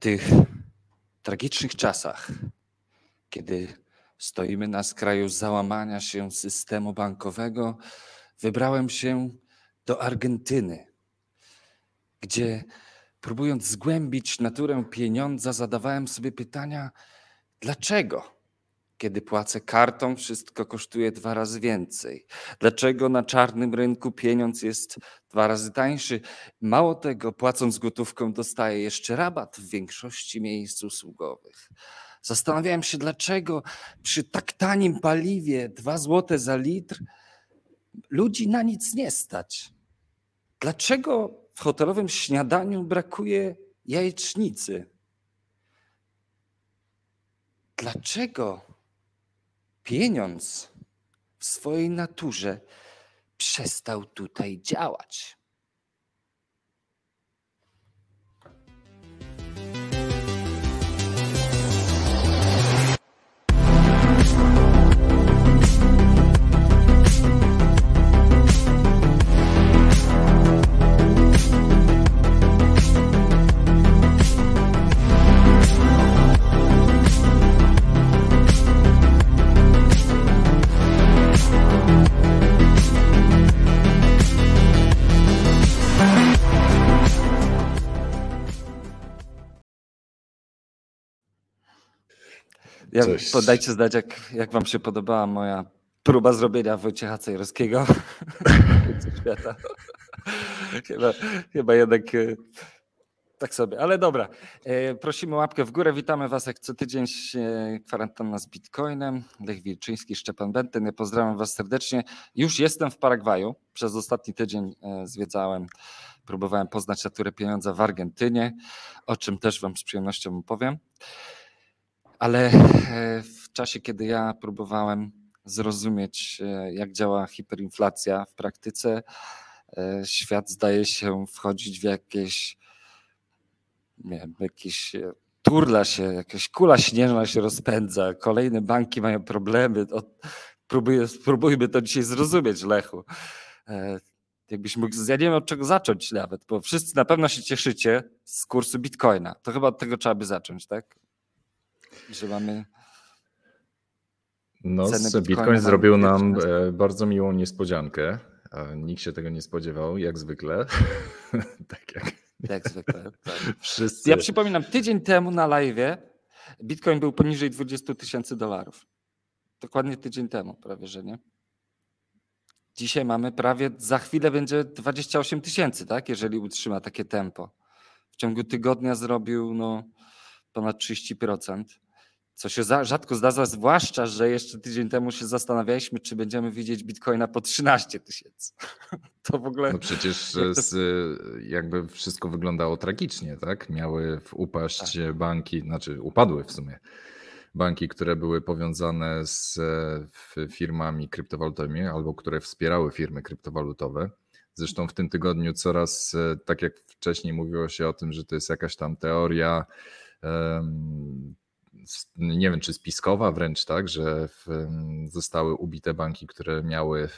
tych tragicznych czasach, kiedy stoimy na skraju załamania się systemu bankowego, wybrałem się do Argentyny, gdzie próbując zgłębić naturę pieniądza, zadawałem sobie pytania, dlaczego? Kiedy płacę kartą, wszystko kosztuje 2 razy więcej. Dlaczego na czarnym rynku pieniądz jest 2 razy tańszy? Mało tego, płacąc gotówką dostaję jeszcze rabat w większości miejsc usługowych. Zastanawiałem się, dlaczego przy tak tanim paliwie 2 zł za litr ludzi na nic nie stać. Dlaczego w hotelowym śniadaniu brakuje jajecznicy? Dlaczego pieniądz w swojej naturze przestał tutaj działać? Ja, podajcie znać, jak wam się podobała moja próba zrobienia Wojciecha Cajrowskiego. Chyba jednak tak sobie, ale dobra. Prosimy o łapkę w górę. Witamy was jak co tydzień. Kwarantanna z Bitcoinem. Lech Wilczyński, Szczepan Bentyn. Ja pozdrawiam was serdecznie. Już jestem w Paragwaju. Przez ostatni tydzień zwiedzałem, próbowałem poznać naturę pieniądza w Argentynie, o czym też wam z przyjemnością opowiem. Ale w czasie, kiedy ja próbowałem zrozumieć, jak działa hiperinflacja w praktyce, świat zdaje się wchodzić w jakieś, nie wiem, jakiś turla się, jakaś kula śnieżna się rozpędza, kolejne banki mają problemy. Spróbujmy to dzisiaj zrozumieć, Lechu. Jakbyś mógł, ja nie wiem od czego zacząć nawet, bo wszyscy na pewno się cieszycie z kursu Bitcoina. To chyba od tego trzeba by zacząć, tak? Że mamy Bitcoin zrobił nam bardzo miłą niespodziankę. Nikt się tego nie spodziewał, jak zwykle. Tak. Wszyscy. Ja przypominam, tydzień temu na live'ie Bitcoin był poniżej $20,000. Dokładnie tydzień temu, prawie że nie. Dzisiaj mamy prawie, za chwilę będzie 28,000, tak? Jeżeli utrzyma takie tempo. W ciągu tygodnia zrobił ponad 30%, co się rzadko zdarza, zwłaszcza, że jeszcze tydzień temu się zastanawialiśmy, czy będziemy widzieć Bitcoina po 13,000. To w ogóle... No przecież jakby wszystko wyglądało tragicznie, tak? Miały upaść banki, znaczy upadły w sumie banki, które były powiązane z firmami kryptowalutowymi albo które wspierały firmy kryptowalutowe. Zresztą w tym tygodniu coraz, tak jak wcześniej mówiło się o tym, że to jest jakaś tam teoria, nie wiem czy spiskowa wręcz, tak, że zostały ubite banki, które miały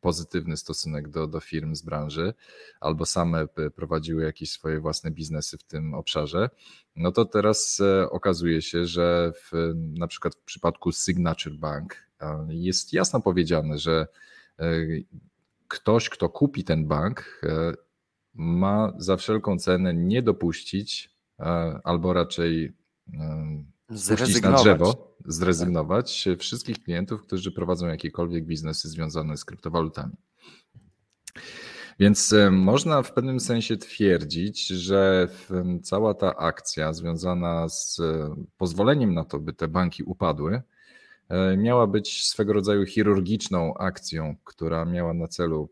pozytywny stosunek do firm z branży albo same prowadziły jakieś swoje własne biznesy w tym obszarze, no to teraz okazuje się, że na przykład w przypadku Signature Bank jest jasno powiedziane, że ktoś, kto kupi ten bank, ma za wszelką cenę nie dopuścić albo raczej puścić na drzewo, zrezygnować wszystkich klientów, którzy prowadzą jakiekolwiek biznesy związane z kryptowalutami. Więc można w pewnym sensie twierdzić, że cała ta akcja związana z pozwoleniem na to, by te banki upadły, miała być swego rodzaju chirurgiczną akcją, która miała na celu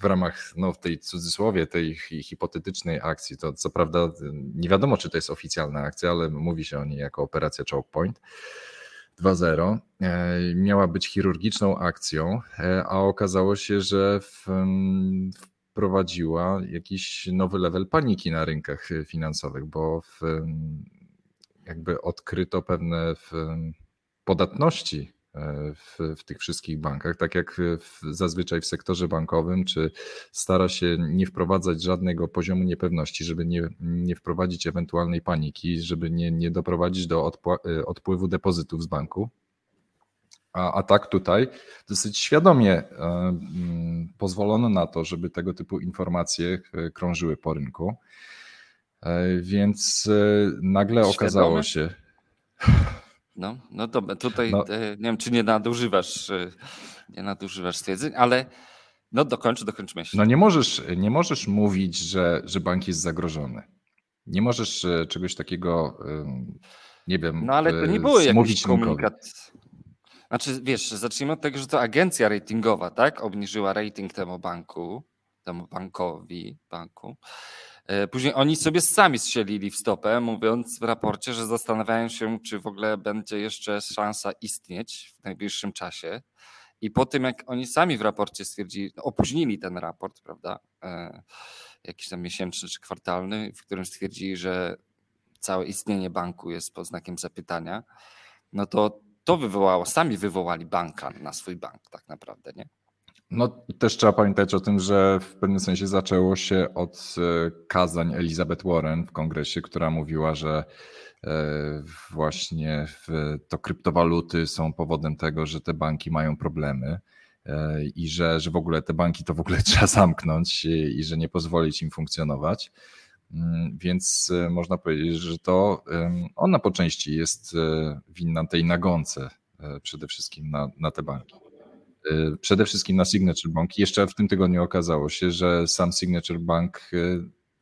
w ramach w tej cudzysłowie, tej hipotetycznej akcji, to co prawda nie wiadomo, czy to jest oficjalna akcja, ale mówi się o niej jako operacja Choke Point 2.0, miała być chirurgiczną akcją, a okazało się, że wprowadziła jakiś nowy level paniki na rynkach finansowych, bo jakby odkryto pewne podatności w tych wszystkich bankach, tak jak zazwyczaj w sektorze bankowym, czy stara się nie wprowadzać żadnego poziomu niepewności, żeby nie wprowadzić ewentualnej paniki, żeby nie doprowadzić do odpływu depozytów z banku. A tak tutaj dosyć świadomie pozwolono na to, żeby tego typu informacje krążyły po rynku, więc nagle okazało się... No dobra, tutaj nie wiem, czy nie nadużywasz stwierdzeń, ale no dokończ myśl. No nie możesz mówić, że bank jest zagrożony. Nie możesz czegoś takiego, nie wiem, no ale to nie było jakiś komunikat. Znaczy wiesz, zacznijmy od tego, że to agencja ratingowa, tak, obniżyła rating temu bankowi. Później oni sobie sami strzelili w stopę, mówiąc w raporcie, że zastanawiają się, czy w ogóle będzie jeszcze szansa istnieć w najbliższym czasie. I po tym, jak oni sami w raporcie stwierdzili, opóźnili ten raport, prawda, jakiś tam miesięczny czy kwartalny, w którym stwierdzili, że całe istnienie banku jest pod znakiem zapytania, no to sami wywołali banka na swój bank tak naprawdę, nie? No też trzeba pamiętać o tym, że w pewnym sensie zaczęło się od kazań Elizabeth Warren w kongresie, która mówiła, że właśnie to kryptowaluty są powodem tego, że te banki mają problemy i że w ogóle te banki to w ogóle trzeba zamknąć i że nie pozwolić im funkcjonować. Więc można powiedzieć, że to ona po części jest winna tej nagonce przede wszystkim na te banki. Przede wszystkim na Signature Bank. Jeszcze w tym tygodniu okazało się, że sam Signature Bank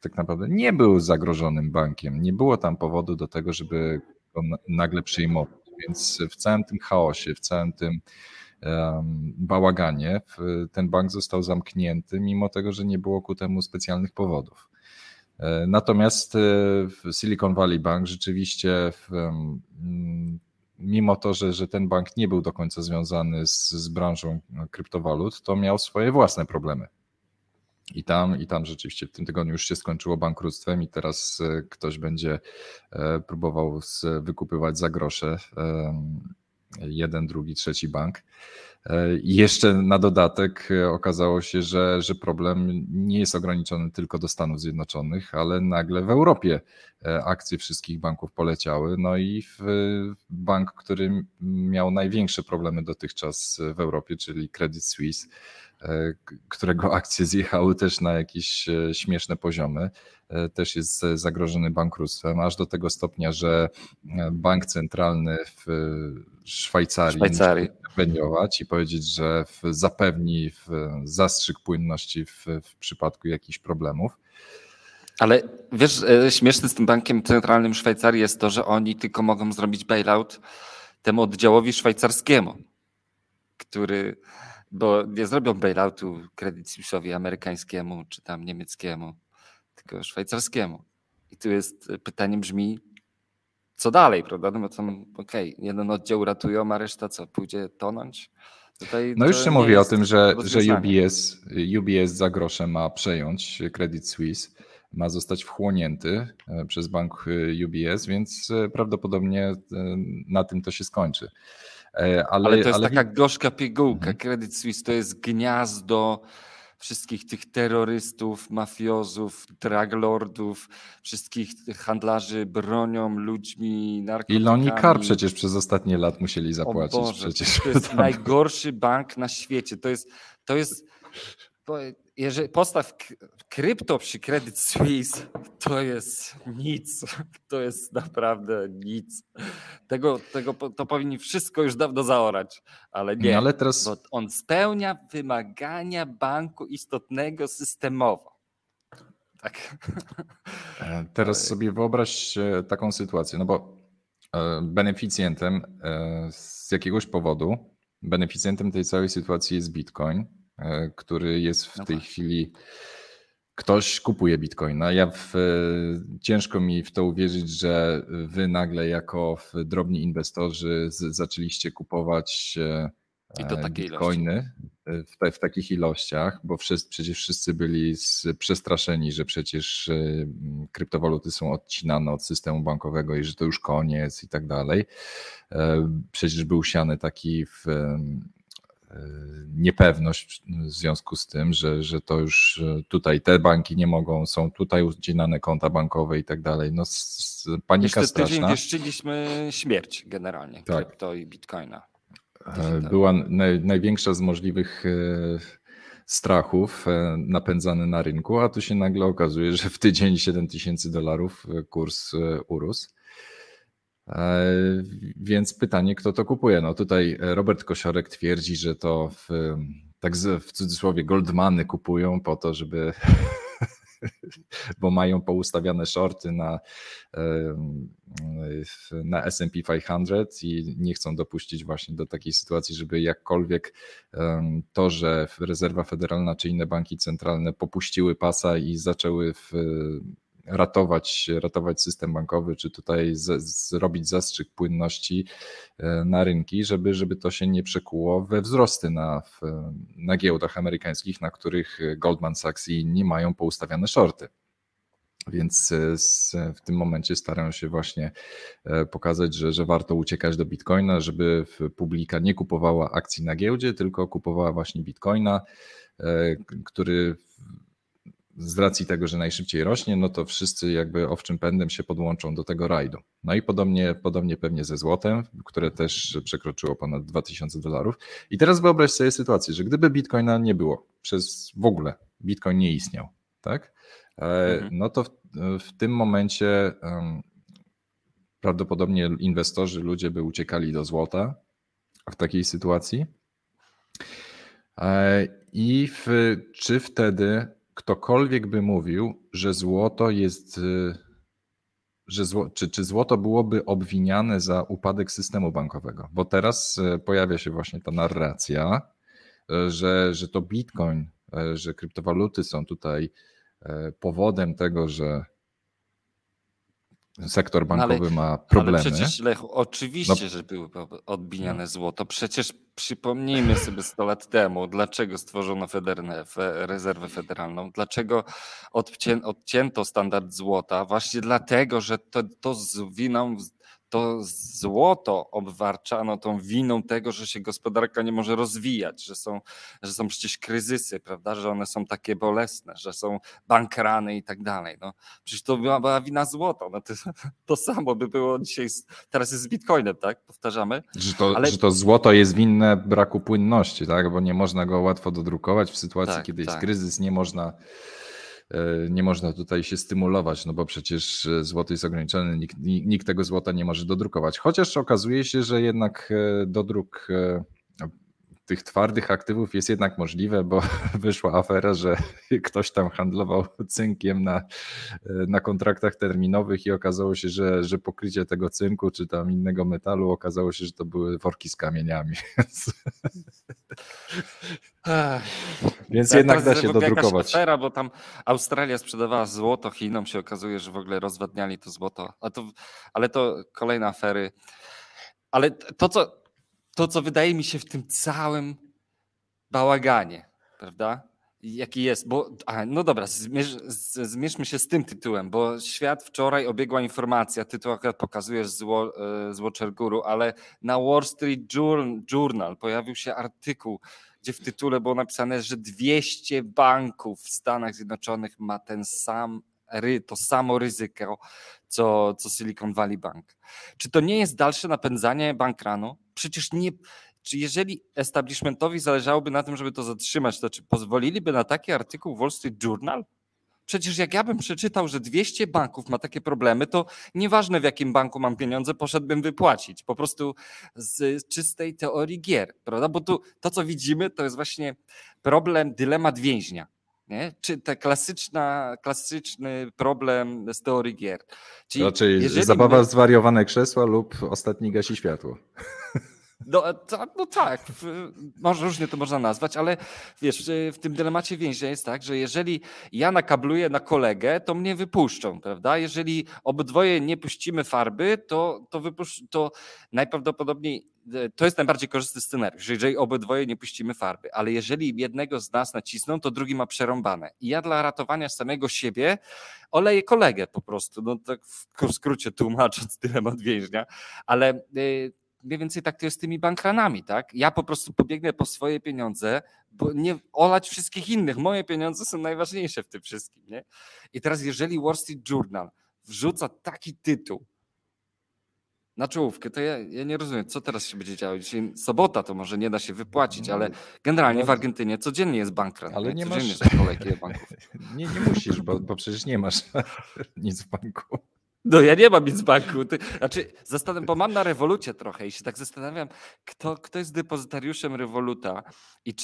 tak naprawdę nie był zagrożonym bankiem. Nie było tam powodu do tego, żeby go nagle przyjmować. Więc w całym tym chaosie, w całym tym bałaganie ten bank został zamknięty, mimo tego, że nie było ku temu specjalnych powodów. Natomiast Silicon Valley Bank rzeczywiście mimo to, że ten bank nie był do końca związany z branżą kryptowalut, to miał swoje własne problemy. I tam rzeczywiście w tym tygodniu już się skończyło bankructwem i teraz ktoś będzie próbował wykupywać za grosze jeden, drugi, trzeci bank. I jeszcze na dodatek okazało się, że problem nie jest ograniczony tylko do Stanów Zjednoczonych, ale nagle w Europie akcje wszystkich banków poleciały. No i bank, który miał największe problemy dotychczas w Europie, czyli Credit Suisse, którego akcje zjechały też na jakieś śmieszne poziomy, też jest zagrożony bankructwem, aż do tego stopnia, że bank centralny w Szwajcarii musi interweniować i powiedzieć, że zapewni zastrzyk płynności w przypadku jakichś problemów. Ale wiesz, śmieszne z tym bankiem centralnym Szwajcarii jest to, że oni tylko mogą zrobić bailout temu oddziałowi szwajcarskiemu, który... Bo nie zrobią bailoutu Credit Suisse'owi amerykańskiemu czy tam niemieckiemu, tylko szwajcarskiemu. I tu jest pytanie brzmi, co dalej, prawda? No bo tam jeden oddział ratują, a reszta co, pójdzie tonąć? Tutaj no już się mówi o tym, że UBS za grosze ma przejąć Credit Suisse, ma zostać wchłonięty przez bank UBS, więc prawdopodobnie na tym to się skończy. Ale to jest taka gorzka pigułka. Credit Suisse to jest gniazdo wszystkich tych terrorystów, mafiozów, druglordów, wszystkich handlarzy bronią, ludźmi, narkotykami. Ile oni kar przecież przez ostatnie lata musieli zapłacić. Boże, przecież. To jest najgorszy bank na świecie. Jeżeli postaw krypto przy Credit Suisse, to jest nic. To jest naprawdę nic. To powinni wszystko już dawno zaorać, ale nie. No ale teraz... Bo on spełnia wymagania banku istotnego systemowo. Tak. Teraz sobie wyobraź taką sytuację, no bo beneficjentem z jakiegoś powodu, beneficjentem tej całej sytuacji jest Bitcoin, który jest w tej chwili, ktoś kupuje bitcoina. Ciężko mi w to uwierzyć, że wy nagle jako drobni inwestorzy zaczęliście kupować I to takie bitcoiny w takich ilościach, bo przecież wszyscy byli przestraszeni, że przecież kryptowaluty są odcinane od systemu bankowego i że to już koniec i tak dalej. Przecież był siany taki niepewność w związku z tym, że to już tutaj te banki nie mogą, są tutaj ucinane konta bankowe i tak dalej. No panika jeszcze straszna. Tydzień wieszczyliśmy śmierć generalnie krypto i bitcoina. Była największa z możliwych strachów napędzany na rynku, a tu się nagle okazuje, że w tydzień $7,000 kurs urósł. Więc pytanie, kto to kupuje? No tutaj Robert Kosiorek twierdzi, że to w cudzysłowie Goldmany kupują po to, żeby... bo mają poustawiane shorty na S&P 500 i nie chcą dopuścić właśnie do takiej sytuacji, żeby jakkolwiek to, że Rezerwa Federalna czy inne banki centralne popuściły pasa i zaczęły ratować system bankowy, czy tutaj zrobić zastrzyk płynności na rynki, żeby to się nie przekuło we wzrosty na giełdach amerykańskich, na których Goldman Sachs i inni mają poustawiane shorty. Więc w tym momencie starają się właśnie pokazać, że warto uciekać do bitcoina, żeby publika nie kupowała akcji na giełdzie, tylko kupowała właśnie bitcoina, który z racji tego, że najszybciej rośnie, no to wszyscy jakby owczym pędem się podłączą do tego rajdu. No i podobnie pewnie ze złotem, które też przekroczyło ponad $2,000. I teraz wyobraź sobie sytuację, że gdyby bitcoina nie było, w ogóle bitcoin nie istniał, tak? No to w tym momencie prawdopodobnie inwestorzy, ludzie by uciekali do złota w takiej sytuacji. I czy wtedy ktokolwiek by mówił, że złoto jest, czy złoto byłoby obwiniane za upadek systemu bankowego? Bo teraz pojawia się właśnie ta narracja, że to bitcoin, że kryptowaluty są tutaj powodem tego, że sektor bankowy ma problemy. Ale przecież, Lechu, oczywiście, że były odbijane złoto. Przecież przypomnijmy sobie 100 lat temu, dlaczego stworzono rezerwę federalną, dlaczego odcięto standard złota. Właśnie dlatego, że to złoto obwarczano tą winą tego, że się gospodarka nie może rozwijać, że są przecież kryzysy, prawda, że one są takie bolesne, że są bankrany i tak dalej. No, przecież to była wina złota. No to samo by było dzisiaj, teraz jest z bitcoinem, tak? Powtarzamy. Że to złoto jest winne braku płynności, tak? Bo nie można go łatwo dodrukować w sytuacji, kiedy jest kryzys, nie można tutaj się stymulować, no bo przecież złoto jest ograniczone, nikt tego złota nie może dodrukować. Chociaż okazuje się, że jednak dodruk tych twardych aktywów jest jednak możliwe, bo wyszła afera, że ktoś tam handlował cynkiem na kontraktach terminowych i okazało się, że pokrycie tego cynku czy tam innego metalu okazało się, że to były worki z kamieniami. Więc jednak da się dodrukować. Afera, bo tam Australia sprzedawała złoto Chinom, się okazuje, że w ogóle rozwadniali to złoto. Ale to kolejne afery. Ale to, co wydaje mi się w tym całym bałaganie, prawda, jaki jest, bo no dobra, zmierzmy się z tym tytułem, bo świat wczoraj obiegła informacja, tytuł akurat pokazuje Złocher Guru, ale na Wall Street Journal pojawił się artykuł, gdzie w tytule było napisane, że 200 banków w Stanach Zjednoczonych ma to samo ryzyko, co Silicon Valley Bank. Czy to nie jest dalsze napędzanie bankranu? Przecież nie. Czy jeżeli establishmentowi zależałoby na tym, żeby to zatrzymać, to czy pozwoliliby na taki artykuł w Wall Street Journal? Przecież jak ja bym przeczytał, że 200 banków ma takie problemy, to nieważne w jakim banku mam pieniądze, poszedłbym wypłacić. Po prostu z czystej teorii gier, prawda? Bo tu to, co widzimy, to jest właśnie dylemat więźnia. Nie? Czy ten klasyczny problem z teorii gier. Czyli zabawa w zwariowane krzesła lub ostatni gasi światło. No tak, może różnie to można nazwać, ale wiesz, w tym dylemacie więźnia jest tak, że jeżeli ja nakabluję na kolegę, to mnie wypuszczą, prawda? Jeżeli obydwoje nie puścimy farby, to najprawdopodobniej to jest najbardziej korzystny scenariusz, jeżeli obydwoje nie puścimy farby, ale jeżeli jednego z nas nacisną, to drugi ma przerąbane. I ja dla ratowania samego siebie oleję kolegę po prostu, no tak w skrócie tłumacząc dylemat więźnia, ale... Mniej więcej tak to jest z tymi bankranami, tak? Ja po prostu pobiegnę po swoje pieniądze, bo nie olać wszystkich innych. Moje pieniądze są najważniejsze w tym wszystkim, nie? I teraz jeżeli Wall Street Journal wrzuca taki tytuł na czołówkę, to ja nie rozumiem, co teraz się będzie działo. Dzisiaj sobota, to może nie da się wypłacić, ale generalnie w Argentynie codziennie jest bankran. Ale nie masz... banków. Nie musisz, bo przecież nie masz nic w banku. No ja nie mam nic z banku, znaczy zastanawiam, bo mam na Revolucie trochę i się tak zastanawiam, kto jest depozytariuszem Revoluta i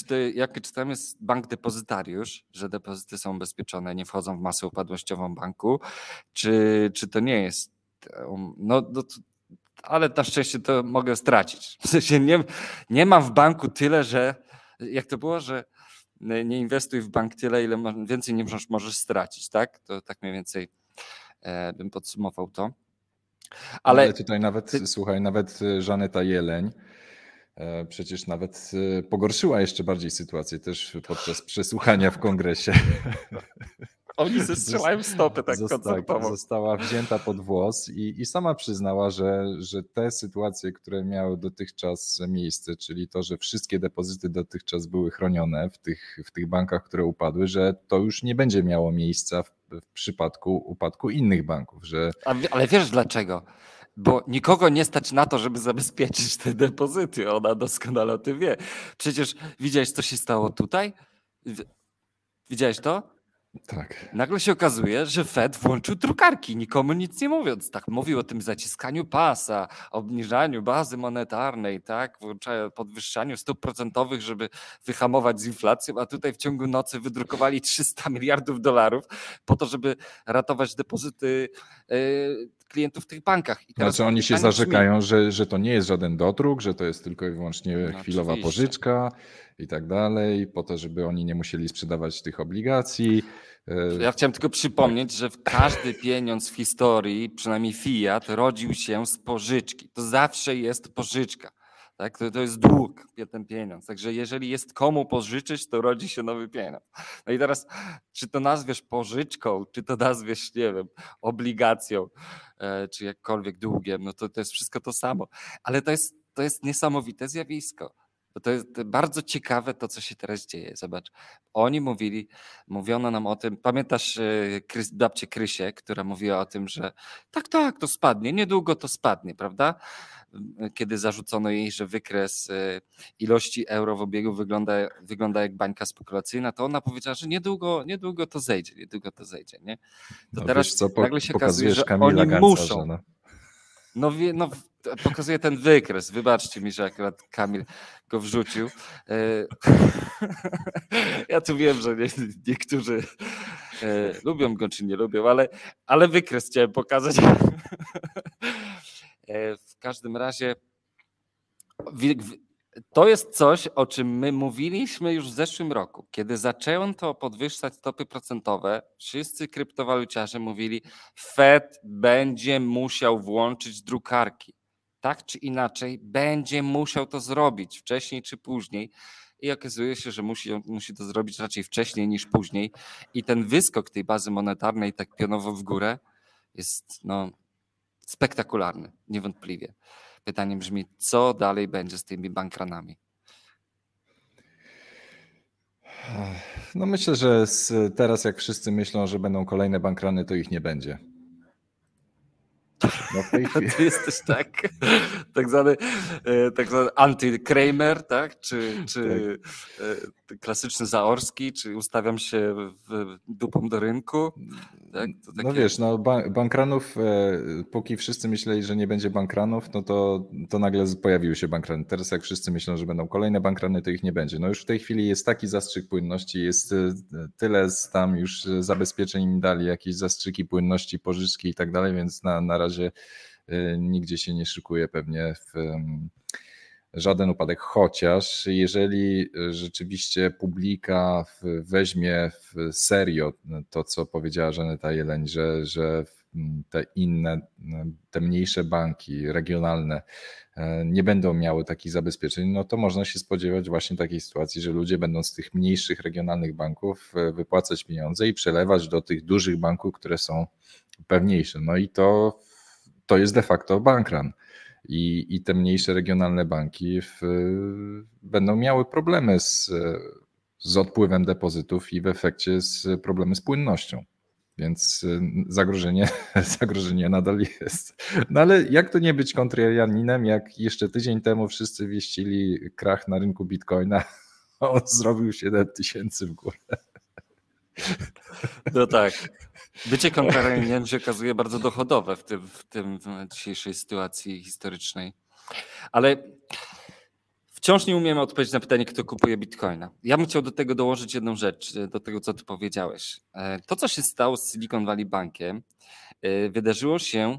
czy tam jest bank depozytariusz, że depozyty są ubezpieczone, nie wchodzą w masę upadłościową banku, czy to nie jest, ale na szczęście to mogę stracić, w sensie nie mam w banku tyle, że jak to było, że nie inwestuj w bank tyle, ile więcej nie możesz stracić, tak? To tak mniej więcej bym podsumował to. Ale tutaj nawet, nawet Janeta Yellen przecież nawet pogorszyła jeszcze bardziej sytuację też podczas przesłuchania w kongresie. Oni zestrzelają stopy tak koncertowo. Została wzięta pod włos i sama przyznała, że te sytuacje, które miały dotychczas miejsce, czyli to, że wszystkie depozyty dotychczas były chronione w tych bankach, które upadły, że to już nie będzie miało miejsca w przypadku upadku innych banków. Że... Ale wiesz dlaczego? Bo nikogo nie stać na to, żeby zabezpieczyć te depozyty. Ona doskonale o tym wie. Przecież widziałeś, co się stało tutaj? Widziałeś to? Tak. Nagle się okazuje, że Fed włączył drukarki, nikomu nic nie mówiąc. Tak, mówił o tym zaciskaniu pasa, obniżaniu bazy monetarnej, tak, podwyższaniu stóp procentowych, żeby wyhamować z inflacją, a tutaj w ciągu nocy wydrukowali $300 miliardów po to, żeby ratować depozyty klientów w tych bankach. I teraz znaczy oni się zarzekają, że to nie jest żaden dodruk, że to jest tylko i wyłącznie chwilowa pożyczka i tak dalej, po to, żeby oni nie musieli sprzedawać tych obligacji. Ja chciałem tylko przypomnieć, że każdy pieniądz w historii, przynajmniej fiat, rodził się z pożyczki. To zawsze jest pożyczka. Tak? To jest dług, ten pieniądz. Także jeżeli jest komu pożyczyć, to rodzi się nowy pieniądz. No i teraz, czy to nazwiesz pożyczką, czy to nazwiesz, nie wiem, obligacją, czy jakkolwiek długiem, no to jest wszystko to samo. Ale to jest niesamowite zjawisko. To jest bardzo ciekawe to, co się teraz dzieje. Zobacz, oni mówiono nam o tym, pamiętasz babcię Krysię, która mówiła o tym, że tak, to spadnie, niedługo to spadnie, prawda? Kiedy zarzucono jej, że wykres ilości euro w obiegu wygląda jak bańka spekulacyjna, to ona powiedziała, że niedługo to zejdzie, nie? To no teraz wiesz co, nagle się okazuje, że Kamila oni muszą. No, pokazuje ten wykres. Wybaczcie mi, że akurat Kamil go wrzucił. Ja tu wiem, że niektórzy lubią go czy nie lubią, ale wykres chciałem pokazać. W każdym razie to jest coś, o czym my mówiliśmy już w zeszłym roku. Kiedy zaczęto podwyższać stopy procentowe, wszyscy kryptowaluciarze mówili, Fed będzie musiał włączyć drukarki. Tak czy inaczej będzie musiał to zrobić wcześniej czy później. I okazuje się, że musi to zrobić raczej wcześniej niż później. I ten wyskok tej bazy monetarnej tak pionowo w górę jest spektakularny, niewątpliwie. Pytanie brzmi, co dalej będzie z tymi bankranami? No myślę, że teraz jak wszyscy myślą, że będą kolejne bankrany, to ich nie będzie. No w tej chwili. Ty jesteś tak zwany anty-Kramer, tak? Czy tak. Klasyczny Zaorski, czy ustawiam się dupą do rynku? Tak? To takie... No wiesz, bankranów, póki wszyscy myśleli, że nie będzie bankranów, no to nagle pojawiły się bankrany. Teraz jak wszyscy myślą, że będą kolejne bankrany, to ich nie będzie. No już w tej chwili jest taki zastrzyk płynności, jest tyle tam już zabezpieczeń im dali, jakieś zastrzyki płynności, pożyczki i tak dalej, więc na razie nigdzie się nie szykuje pewnie żaden upadek, chociaż jeżeli rzeczywiście publika weźmie w serio to, co powiedziała Janeta Yellen, że te inne, te mniejsze banki regionalne nie będą miały takich zabezpieczeń, no to można się spodziewać właśnie takiej sytuacji, że ludzie będą z tych mniejszych regionalnych banków wypłacać pieniądze i przelewać do tych dużych banków, które są pewniejsze. No i to jest de facto bankrun. I te mniejsze regionalne banki będą miały problemy z odpływem depozytów i w efekcie problemy z płynnością. Więc zagrożenie nadal jest. No ale jak to nie być kontrarianinem, jak jeszcze tydzień temu wszyscy wieścili krach na rynku Bitcoina, a on zrobił 7 000 w górę. No tak. Bycie kontrarianinem się okazuje bardzo dochodowe w tym dzisiejszej sytuacji historycznej. Ale wciąż nie umiemy odpowiedzieć na pytanie, kto kupuje Bitcoina. Ja bym chciał do tego dołożyć jedną rzecz, do tego, co ty powiedziałeś. To, co się stało z Silicon Valley Bankiem, wydarzyło się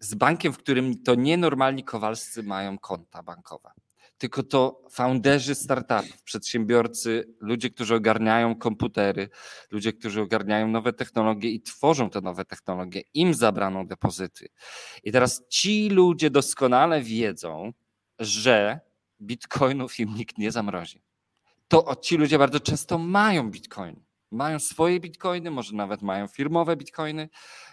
z bankiem, w którym to nie normalni Kowalscy mają konta bankowe, tylko to founderzy startupów, przedsiębiorcy, ludzie, którzy ogarniają komputery, ludzie, którzy ogarniają nowe technologie i tworzą te nowe technologie. Im zabrano depozyty. I teraz ci ludzie doskonale wiedzą, że bitcoinów im nikt nie zamrozi. To ci ludzie bardzo często mają bitcoin. Mają swoje bitcoiny, może nawet mają firmowe bitcoiny.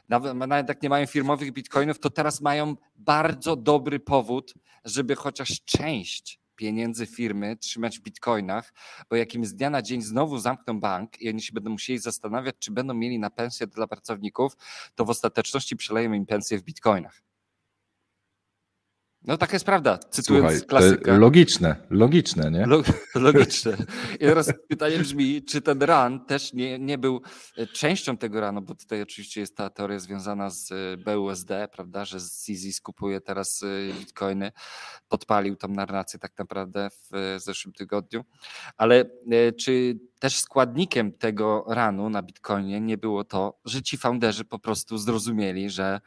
Nawet jak nie mają firmowych bitcoinów, to teraz mają bardzo dobry powód, żeby chociaż część pieniędzy firmy trzymać w bitcoinach, bo jak im z dnia na dzień znowu zamkną bank i oni się będą musieli zastanawiać, czy będą mieli na pensję dla pracowników, to w ostateczności przeleją im pensję w bitcoinach. No taka jest prawda, cytując klasyka. Logiczne, nie? Logiczne. I teraz pytanie brzmi, czy ten run też nie był częścią tego runu, bo tutaj oczywiście jest ta teoria związana z BUSD, prawda, że CZ kupuje teraz bitcoiny, podpalił tą narrację tak naprawdę w zeszłym tygodniu, ale czy też składnikiem tego runu na bitcoinie nie było to, że ci founderzy po prostu zrozumieli, że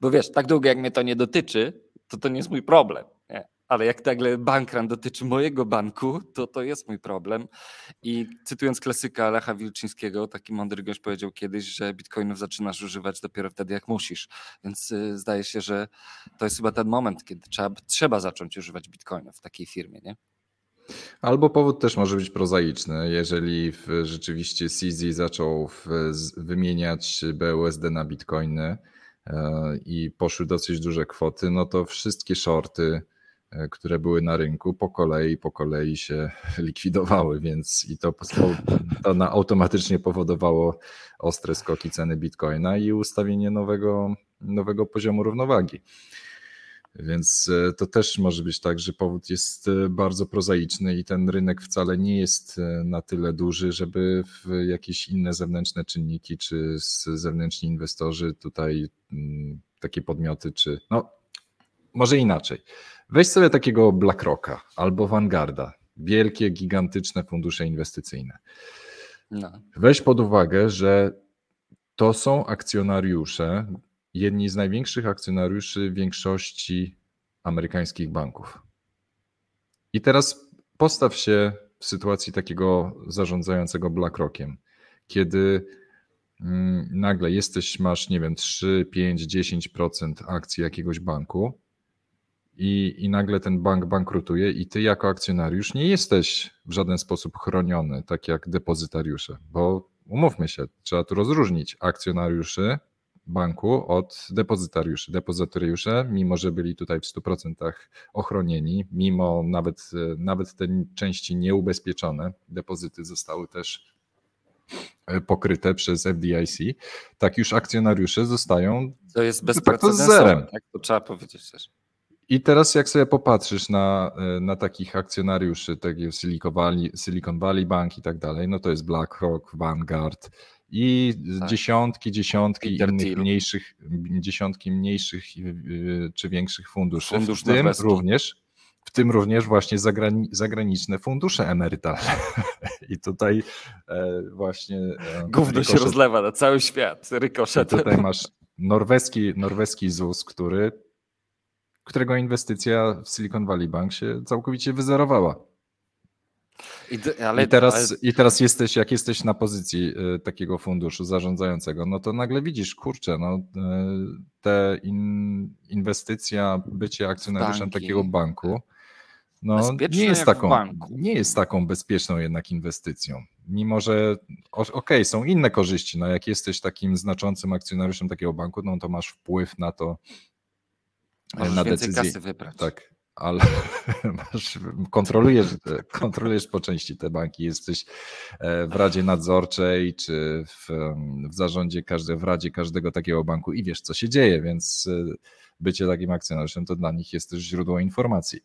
bo wiesz, tak długo jak mnie to nie dotyczy, to nie jest mój problem. Nie? Ale jak nagle bankrun dotyczy mojego banku, to jest mój problem. I cytując klasyka Lecha Wilczyńskiego, taki mądry gość powiedział kiedyś, że bitcoinów zaczynasz używać dopiero wtedy, jak musisz. Więc zdaje się, że to jest chyba ten moment, kiedy trzeba zacząć używać bitcoinów w takiej firmie, nie? Albo powód też może być prozaiczny. Jeżeli rzeczywiście CZ zaczął wymieniać BUSD na bitcoiny, i poszły dosyć duże kwoty, no to wszystkie shorty, które były na rynku, po kolei się likwidowały, więc i to automatycznie powodowało ostre skoki ceny bitcoina i ustawienie nowego poziomu równowagi. Więc to też może być tak, że powód jest bardzo prozaiczny i ten rynek wcale nie jest na tyle duży, żeby jakieś inne zewnętrzne czynniki czy zewnętrzni inwestorzy tutaj takie podmioty czy może inaczej. Weź sobie takiego BlackRocka albo Vanguarda, wielkie, gigantyczne fundusze inwestycyjne. Weź pod uwagę, że to są akcjonariusze, jedni z największych akcjonariuszy większości amerykańskich banków. I teraz postaw się w sytuacji takiego zarządzającego BlackRockiem, kiedy nagle masz, nie wiem, 3, 5, 10% akcji jakiegoś banku i nagle ten bank bankrutuje i ty jako akcjonariusz nie jesteś w żaden sposób chroniony, tak jak depozytariusze, bo umówmy się, trzeba tu rozróżnić akcjonariuszy banku od depozytariuszy. Depozytariusze, mimo że byli tutaj w 100% ochronieni, mimo nawet te części nieubezpieczone, depozyty zostały też pokryte przez FDIC, tak już akcjonariusze zostają to jest bezprecedensowe, zerem. Tak, to trzeba powiedzieć też. I teraz jak sobie popatrzysz na takich akcjonariuszy, takie Silicon Valley Bank i tak dalej, no to jest BlackRock, Vanguard, i tak. dziesiątki innych mniejszych czy większych funduszy, w tym również właśnie zagraniczne fundusze emerytalne. I tutaj właśnie... Gówno się rozlewa na cały świat, rykoszet. Tutaj masz norweski ZUS, który którego inwestycja w Silicon Valley Bank się całkowicie wyzerowała. I teraz jesteś, jak jesteś na pozycji takiego funduszu zarządzającego, no to nagle widzisz, kurczę, no te inwestycja, bycie akcjonariuszem takiego banku, no nie jest taką bezpieczną jednak inwestycją. Mimo że okej, są inne korzyści, no jak jesteś takim znaczącym akcjonariuszem takiego banku, no to masz wpływ na to, na decyzję. Możesz więcej kasy wybrać. Tak. Ale kontrolujesz po części te banki, jesteś w radzie nadzorczej czy w zarządzie, w radzie każdego takiego banku i wiesz, co się dzieje, więc bycie takim akcjonariuszem to dla nich jest też źródło informacji.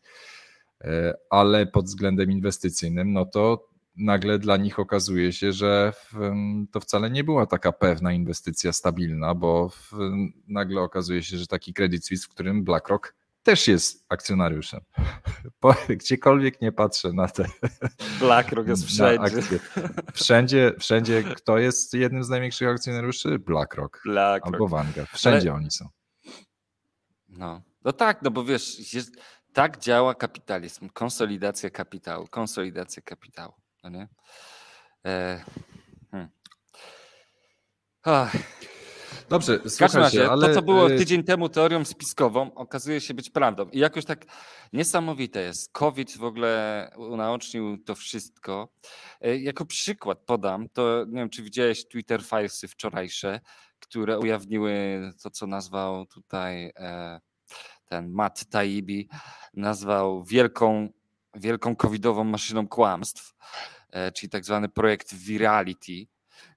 Ale pod względem inwestycyjnym, no to nagle dla nich okazuje się, że to wcale nie była taka pewna inwestycja stabilna, bo nagle okazuje się, że taki Credit Suisse, w którym BlackRock też jest akcjonariuszem. Gdziekolwiek nie patrzę na te... BlackRock jest wszędzie. Wszędzie kto jest jednym z największych akcjonariuszy? BlackRock. Albo Vanguard. Wszędzie oni są. No tak, no bo wiesz, tak działa kapitalizm. Konsolidacja kapitału. No nie? Dobrze, słuchaj się, ale... To, co było tydzień temu teorią spiskową, okazuje się być prawdą. I jakoś tak niesamowite jest. COVID w ogóle unaocznił to wszystko. Jako przykład podam, to nie wiem, czy widziałeś Twitter Filesy wczorajsze, które ujawniły to, co nazwał tutaj ten Matt Taibbi, nazwał wielką covidową maszyną kłamstw, czyli tak zwany projekt Virality,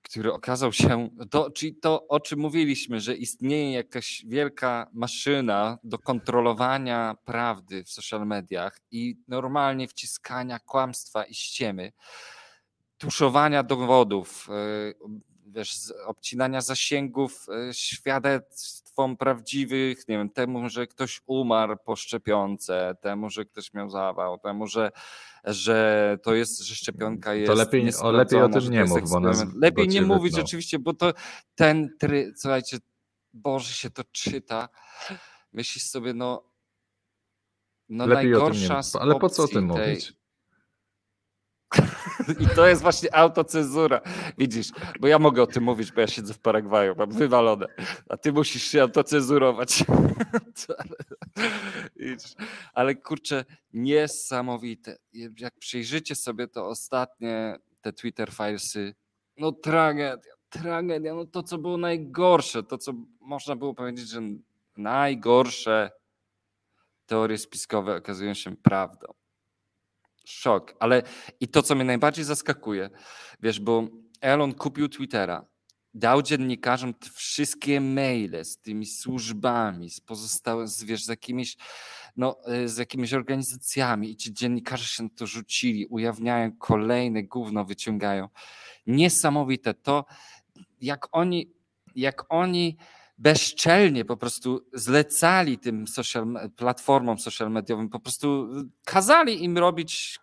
który okazał się, czyli to, o czym mówiliśmy, że istnieje jakaś wielka maszyna do kontrolowania prawdy w social mediach i normalnie wciskania kłamstwa i ściemy, tuszowania dowodów, wiesz, obcinania zasięgów świadectwom prawdziwych, nie wiem, temu, że ktoś umarł po szczepionce, temu, że ktoś miał zawał, temu, że to jest, że szczepionka jest... To lepiej o tym nie mów, bo nas... Lepiej nie mówić oczywiście, bo to słuchajcie, Boże, się to czyta, myślisz sobie, no lepiej najgorsza z opcji. Ale po co o tym mówić? I to jest właśnie autocenzura. Widzisz, bo ja mogę o tym mówić, bo ja siedzę w Paragwaju, mam wywalone, a ty musisz się autocenzurować. Ale kurczę, niesamowite. Jak przyjrzycie sobie to ostatnie, te Twitter Filesy, no tragedia, no to, co było najgorsze, to, co można było powiedzieć, że najgorsze teorie spiskowe okazują się prawdą. Szok, ale i to, co mnie najbardziej zaskakuje, wiesz, bo Elon kupił Twittera, dał dziennikarzom wszystkie maile z tymi służbami, z pozostałych, wiesz, z jakimiś organizacjami i ci dziennikarze się na to rzucili, ujawniają kolejne gówno, wyciągają. Niesamowite to, jak oni bezczelnie po prostu zlecali tym platformom social mediowym, po prostu kazali im robić,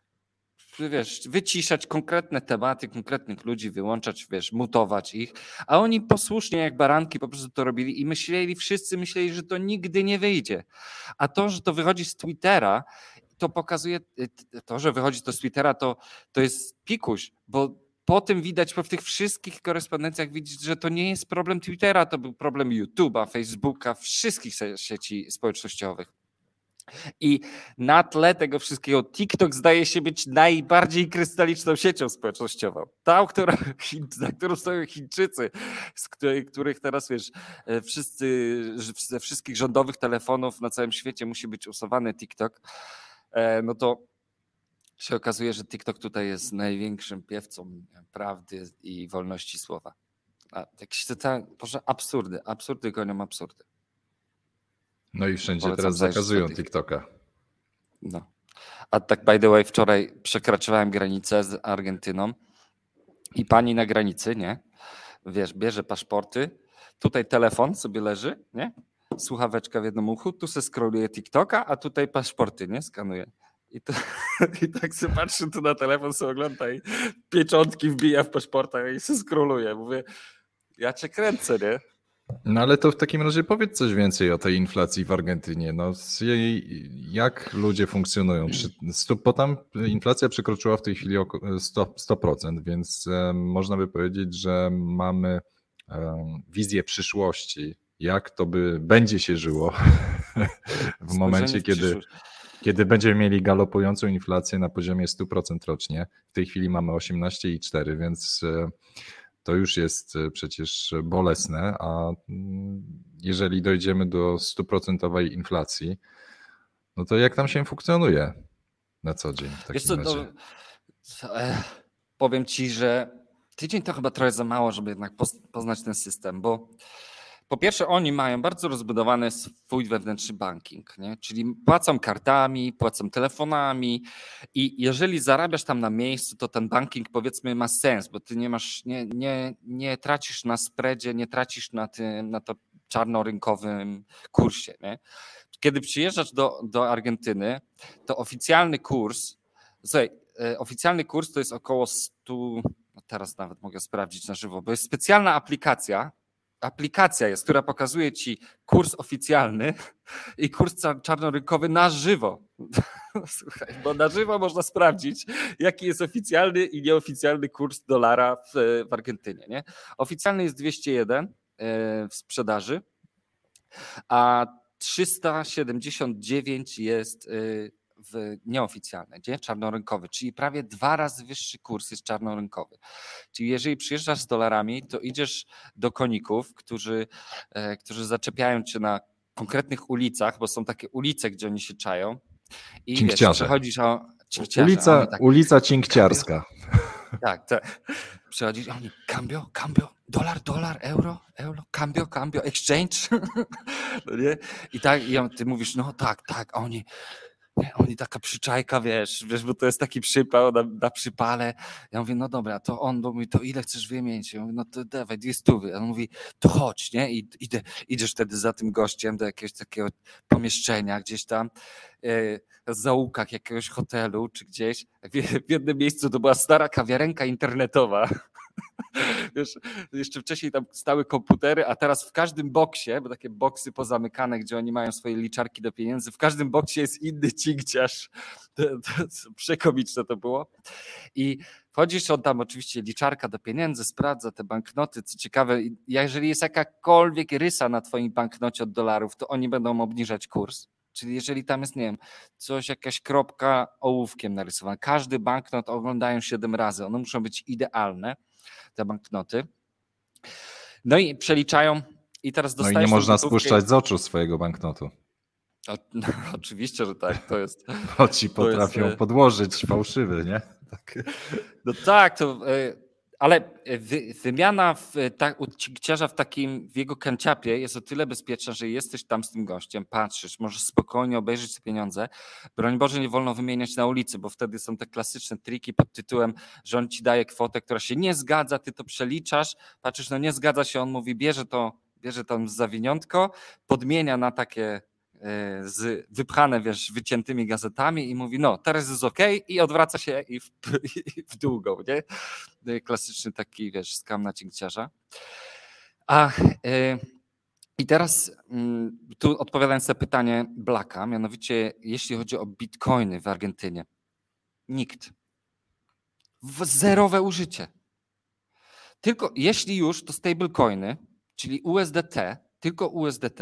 wiesz, wyciszać konkretne tematy, konkretnych ludzi, wyłączać, wiesz, mutować ich, a oni posłusznie jak baranki po prostu to robili i wszyscy myśleli, że to nigdy nie wyjdzie. A to, że to wychodzi z Twittera, to pokazuje, to, że wychodzi to z Twittera, to jest pikuś, bo po tym widać, po tych wszystkich korespondencjach widzisz, że to nie jest problem Twittera, to był problem YouTube'a, Facebooka, wszystkich sieci społecznościowych. I na tle tego wszystkiego TikTok zdaje się być najbardziej krystaliczną siecią społecznościową. Tą, na którą stoją Chińczycy, z których teraz, wiesz, ze wszystkich rządowych telefonów na całym świecie musi być usuwany TikTok, no to się okazuje, że TikTok tutaj jest największym piewcą prawdy i wolności słowa. Jakieś absurdy gonią absurdy. No i wszędzie teraz zakazują TikToka. No. A tak by the way, wczoraj przekraczałem granicę z Argentyną i pani na granicy, nie? Wiesz, bierze paszporty, tutaj telefon sobie leży, nie? Słuchaweczka w jednym uchu, tu se scrolluje TikToka, a tutaj paszporty, nie? Skanuje. I tak sobie patrzę tu na telefon, sobie ogląda i pieczątki wbija w paszportach i się skróluje. Mówię, ja cię kręcę, nie? No ale to w takim razie powiedz coś więcej o tej inflacji w Argentynie. No, jak ludzie funkcjonują? Bo tam inflacja przekroczyła w tej chwili 100%, więc można by powiedzieć, że mamy wizję przyszłości, jak to by będzie się żyło w momencie, kiedy będziemy mieli galopującą inflację na poziomie 100% rocznie. W tej chwili mamy 18,4%, więc to już jest przecież bolesne, a jeżeli dojdziemy do 100% inflacji, no to jak tam się funkcjonuje na co dzień w takim razie? Powiem Ci, że tydzień to chyba trochę za mało, żeby jednak poznać ten system, bo po pierwsze oni mają bardzo rozbudowany swój wewnętrzny banking, nie? Czyli płacą kartami, płacą telefonami i jeżeli zarabiasz tam na miejscu, to ten banking powiedzmy ma sens, bo ty nie tracisz na spreadzie, nie tracisz na to czarnorynkowym kursie, nie? Kiedy przyjeżdżasz do Argentyny, to oficjalny kurs to jest około 100, no teraz nawet mogę sprawdzić na żywo, bo jest specjalna aplikacja jest, która pokazuje ci kurs oficjalny i kurs czarnorynkowy na żywo. Słuchaj, bo na żywo można sprawdzić, jaki jest oficjalny i nieoficjalny kurs dolara w Argentynie, nie? Oficjalny jest 201 w sprzedaży, a 379 jest nieoficjalny, nie? Czarnorynkowy, czyli prawie 2 razy wyższy kurs jest czarnorynkowy. Czyli jeżeli przyjeżdżasz z dolarami, to idziesz do koników, którzy zaczepiają cię na konkretnych ulicach, bo są takie ulice, gdzie oni się czają. I wiesz, przechodzisz o ulica cinkciarska. Tak. Przychodzisz, oni cambio, dolar, euro, cambio, exchange. No nie? I tak i ty mówisz, no tak, a oni... Oni taka przyczajka, wiesz, bo to jest taki przypał na przypale. Ja mówię, no dobra, to on mówi, to ile chcesz wymienić? Ja mówię, no to dawaj, 200. A on mówi, to chodź, nie? I idziesz wtedy za tym gościem do jakiegoś takiego pomieszczenia gdzieś tam, w zaułkach jakiegoś hotelu czy gdzieś. W jednym miejscu to była stara kawiarenka internetowa. Wiesz, jeszcze wcześniej tam stały komputery, a teraz w każdym boksie, bo takie boksy pozamykane, gdzie oni mają swoje liczarki do pieniędzy, w każdym boksie jest inny cinkciarz. Przekomiczne to było. I wchodzisz, on tam oczywiście liczarka do pieniędzy, sprawdza te banknoty. Co ciekawe, jeżeli jest jakakolwiek rysa na twoim banknocie od dolarów, to oni będą obniżać kurs. Czyli jeżeli tam jest, nie wiem, jakaś kropka ołówkiem narysowana, każdy banknot oglądają 7 razy, one muszą być idealne, te banknoty. No i przeliczają i teraz dostajesz... No i nie można spuszczać z oczu swojego banknotu. No, oczywiście, że tak, to jest... Bo ci potrafią podłożyć fałszywy, nie? Tak. No tak, ale wymiana u cinkciarza w jego kanciapie jest o tyle bezpieczna, że jesteś tam z tym gościem, patrzysz, możesz spokojnie obejrzeć te pieniądze. Broń Boże, nie wolno wymieniać na ulicy, bo wtedy są te klasyczne triki pod tytułem, że on ci daje kwotę, która się nie zgadza, ty to przeliczasz, patrzysz, no nie zgadza się, on mówi, bierze tam zawiniątko, podmienia na takie wypchane, wyciętymi gazetami i mówi, no teraz jest okej, i odwraca się i w długą, nie? Klasyczny taki, skam na cinkciarza. I teraz tu odpowiadając na pytanie Blacka, mianowicie jeśli chodzi o bitcoiny w Argentynie, nikt. Zerowe użycie. Tylko jeśli już, to stablecoiny, czyli USDT, tylko USDT.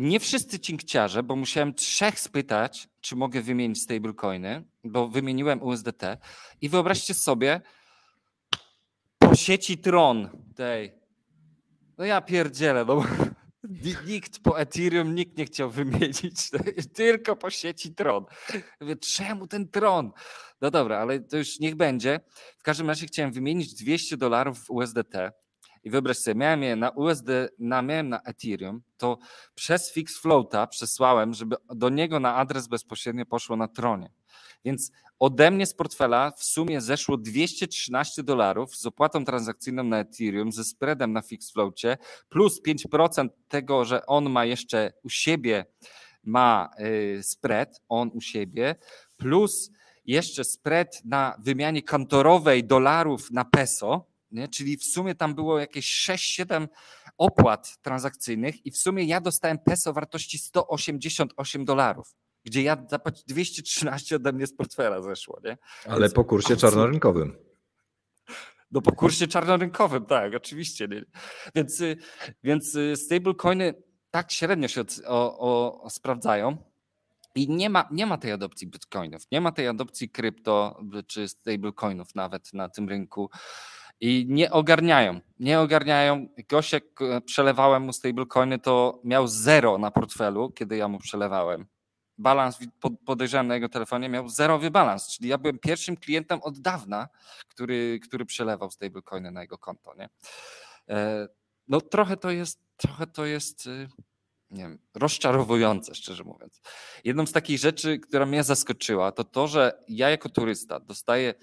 Nie wszyscy cinkciarze, bo musiałem 3 spytać, czy mogę wymienić stablecoiny, bo wymieniłem USDT i wyobraźcie sobie po sieci Tron tej, no ja pierdzielę, no nikt po Ethereum, nikt nie chciał wymienić, tylko po sieci Tron. Czemu ten Tron? No dobra, ale to już niech będzie. W każdym razie chciałem wymienić $200 w USDT. I wyobraź sobie, miałem je na USD, miałem na Ethereum, to przez Fix Floata przesłałem, żeby do niego na adres bezpośrednio poszło na Tronie. Więc ode mnie z portfela w sumie zeszło $213 z opłatą transakcyjną na Ethereum, ze spreadem na Fix Floacie, plus 5% tego, że on ma jeszcze u siebie, ma spread, on u siebie, plus jeszcze spread na wymianie kantorowej dolarów na peso, nie? Czyli w sumie tam było jakieś 6-7 opłat transakcyjnych i w sumie ja dostałem peso wartości $188, gdzie ja zapłaciłem 213 ode mnie z portfela zeszło, nie? Ale więc po kursie czarnorynkowym. No po kursie czarnorynkowym, tak, oczywiście. Nie? Więc stablecoiny tak średnio się sprawdzają i nie ma tej adopcji bitcoinów, nie ma tej adopcji krypto czy stablecoinów nawet na tym rynku i nie ogarniają. Gosiek, przelewałem mu stablecoiny, to miał 0 na portfelu, kiedy ja mu przelewałem. Balans, podejrzewam na jego telefonie, miał zerowy balans, czyli ja byłem pierwszym klientem od dawna, który przelewał stablecoiny na jego konto. Nie? No trochę to jest, nie wiem, rozczarowujące, szczerze mówiąc. Jedną z takich rzeczy, która mnie zaskoczyła, to, że ja jako turysta dostaję,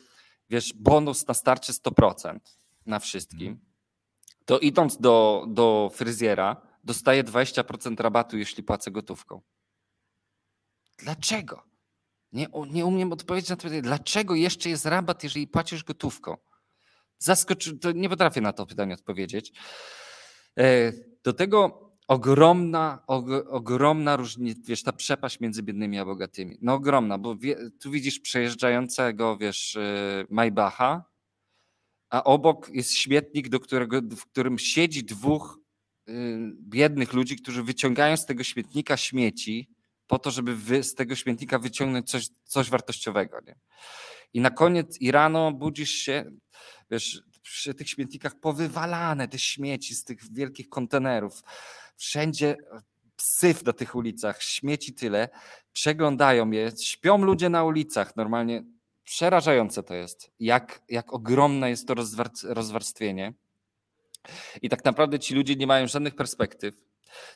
wiesz, bonus na starcie 100% na wszystkim, to idąc do fryzjera dostaję 20% rabatu, jeśli płacę gotówką. Dlaczego? Nie umiem odpowiedzieć na to pytanie. Dlaczego jeszcze jest rabat, jeżeli płacisz gotówką? To nie potrafię na to pytanie odpowiedzieć. Do tego ogromna różnica, wiesz, ta przepaść między biednymi a bogatymi. No ogromna, bo tu widzisz przejeżdżającego, wiesz, Maybacha, a obok jest śmietnik, w którym siedzi dwóch biednych ludzi, którzy wyciągają z tego śmietnika śmieci, po to, żeby z tego śmietnika wyciągnąć coś wartościowego. Nie? I na koniec i rano budzisz się, wiesz, przy tych śmietnikach powywalane te śmieci z tych wielkich kontenerów. Wszędzie syf na tych ulicach, śmieci tyle, przeglądają je, śpią ludzie na ulicach normalnie. Przerażające to jest, jak ogromne jest to rozwarstwienie. I tak naprawdę ci ludzie nie mają żadnych perspektyw.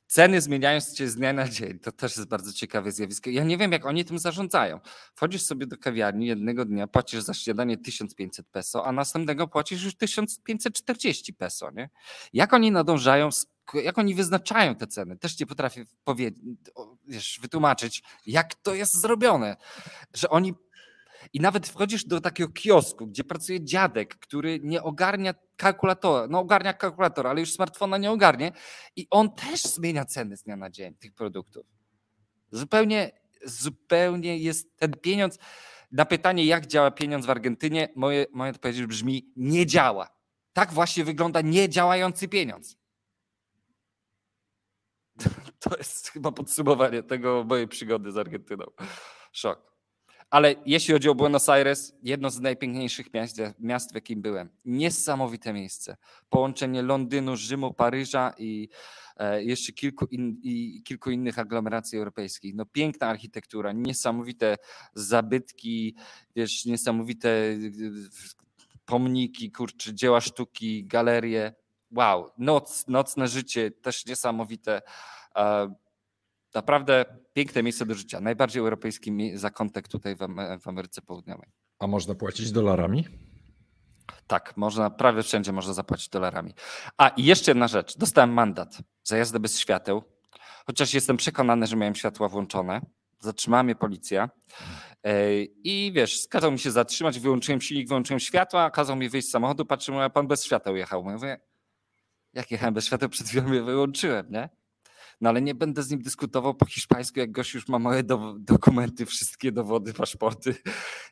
Ceny zmieniają się z dnia na dzień. To też jest bardzo ciekawe zjawisko. Ja nie wiem, jak oni tym zarządzają. Wchodzisz sobie do kawiarni, jednego dnia płacisz za śniadanie 1500 peso, a następnego płacisz już 1540 peso. Nie? Jak oni nadążają, jak oni wyznaczają te ceny? Też nie potrafię wytłumaczyć, jak to jest zrobione, że oni... I nawet wchodzisz do takiego kiosku, gdzie pracuje dziadek, który nie ogarnia kalkulatora. No ogarnia kalkulator, ale już smartfona nie ogarnie. I on też zmienia ceny z dnia na dzień tych produktów. Zupełnie jest ten pieniądz. Na pytanie, jak działa pieniądz w Argentynie, moja odpowiedź brzmi: nie działa. Tak właśnie wygląda niedziałający pieniądz. To jest chyba podsumowanie tego mojej przygody z Argentyną. Szok. Ale jeśli chodzi o Buenos Aires, jedno z najpiękniejszych miast, w jakim byłem. Niesamowite miejsce. Połączenie Londynu, Rzymu, Paryża i jeszcze kilku innych aglomeracji europejskich. No, piękna architektura, niesamowite zabytki, wiesz, niesamowite pomniki, dzieła sztuki, galerie. Wow, nocne życie, też niesamowite. Naprawdę piękne miejsce do życia. Najbardziej europejski zakątek tutaj w Ameryce Południowej. A można płacić dolarami? Tak, można, prawie wszędzie można zapłacić dolarami. A i jeszcze jedna rzecz. Dostałem mandat za jazdę bez świateł. Chociaż jestem przekonany, że miałem światła włączone. Zatrzymała mnie policja. I wiesz, kazał mi się zatrzymać. Wyłączyłem silnik, wyłączyłem światła. Kazał mi wyjść z samochodu. Patrzę, mówię, pan bez świateł jechał. Mówię, jak jechałem bez świateł? Przed chwilą je wyłączyłem, nie? No ale nie będę z nim dyskutował po hiszpańsku, jak gość już ma moje dokumenty, wszystkie dowody, paszporty.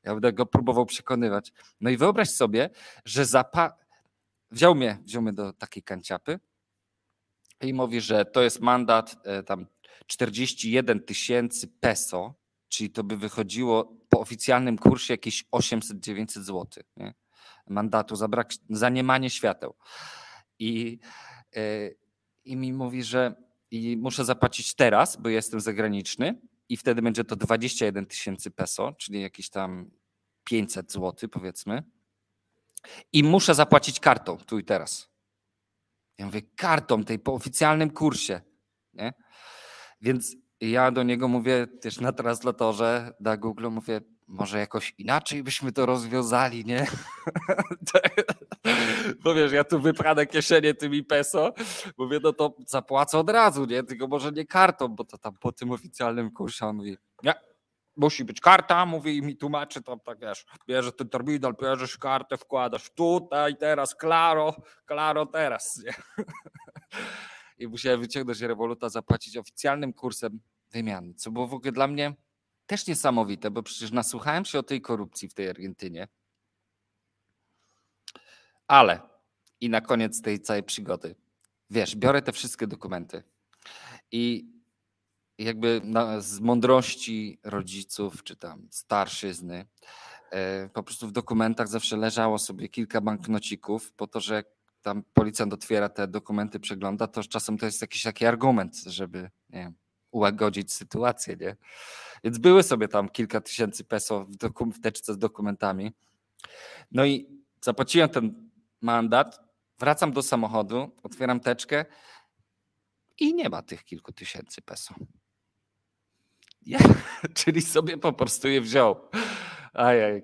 Ja będę go próbował przekonywać. No i wyobraź sobie, że wziął mnie do takiej kanciapy i mówi, że to jest mandat tam 41,000 peso, czyli to by wychodziło po oficjalnym kursie jakieś 800-900 zł. Nie? Mandatu za niemanie świateł. I mi mówi, że i muszę zapłacić teraz, bo jestem zagraniczny i wtedy będzie to 21,000 peso, czyli jakieś tam 500 zł powiedzmy. I muszę zapłacić kartą tu i teraz. Ja mówię, kartą tej po oficjalnym kursie. Nie? Więc ja do niego mówię też na translatorze, na Google mówię, może jakoś inaczej byśmy to rozwiązali, nie? Bo wiesz, ja tu wypranę kieszenie tymi peso, mówię, no to zapłacę od razu, nie? Tylko może nie kartą, bo to tam po tym oficjalnym kursie. On mówi, nie, musi być karta, mówi i mi tłumaczy tam, tak wiesz, bierzesz ten terminal, bierzesz kartę, wkładasz tutaj, teraz, klaro teraz, nie? i musiałem wyciągnąć Revoluta, zapłacić oficjalnym kursem wymiany, co było w ogóle dla mnie też niesamowite, bo przecież nasłuchałem się o tej korupcji w tej Argentynie. Ale i na koniec tej całej przygody, wiesz, biorę te wszystkie dokumenty i jakby z mądrości rodziców czy tam starszyzny po prostu w dokumentach zawsze leżało sobie kilka banknocików po to, że tam policjant otwiera te dokumenty, przegląda, to czasem to jest jakiś taki argument, żeby nie wiem, ułagodzić sytuację, nie? Więc były sobie tam kilka tysięcy peso w teczce z dokumentami. No i zapłaciłem ten mandat, wracam do samochodu, otwieram teczkę i nie ma tych kilku tysięcy peso. Ja, czyli sobie po prostu je wziął. Ajaj.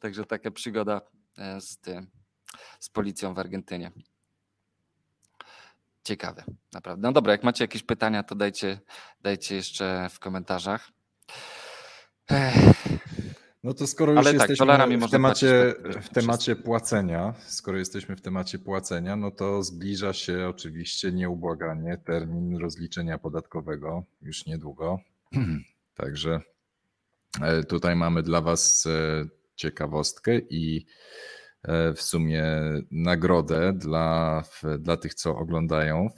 Także taka przygoda z policją w Argentynie. Ciekawe, naprawdę. No dobra, jak macie jakieś pytania, to dajcie jeszcze w komentarzach. No to skoro już jesteśmy w temacie płacenia, no to zbliża się oczywiście nieubłaganie termin rozliczenia podatkowego już niedługo. Także tutaj mamy dla Was ciekawostkę i w sumie nagrodę dla tych, co oglądają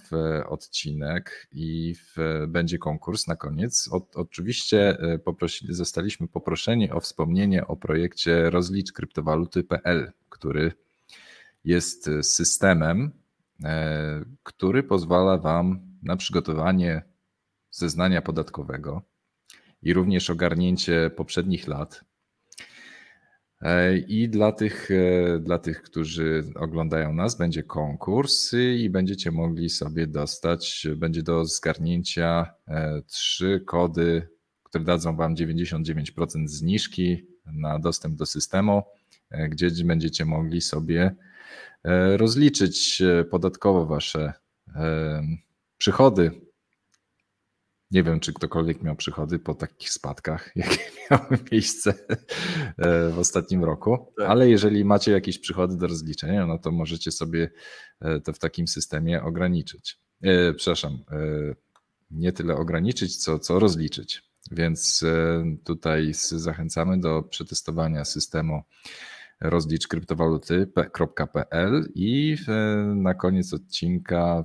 odcinek, i będzie konkurs na koniec. Oczywiście zostaliśmy poproszeni o wspomnienie o projekcie rozliczkryptowaluty.pl, który jest systemem, który pozwala Wam na przygotowanie zeznania podatkowego i również ogarnięcie poprzednich lat. I dla tych, którzy oglądają nas, będzie konkurs i będziecie mogli sobie dostać, będzie do zgarnięcia 3 kody, które dadzą Wam 99% zniżki na dostęp do systemu, gdzie będziecie mogli sobie rozliczyć podatkowo Wasze przychody. Nie wiem, czy ktokolwiek miał przychody po takich spadkach, jakie miały miejsce w ostatnim roku, ale jeżeli macie jakieś przychody do rozliczenia, no to możecie sobie to w takim systemie ograniczyć. Przepraszam, nie tyle ograniczyć, co rozliczyć. Więc tutaj zachęcamy do przetestowania systemu rozliczkryptowaluty.pl i na koniec odcinka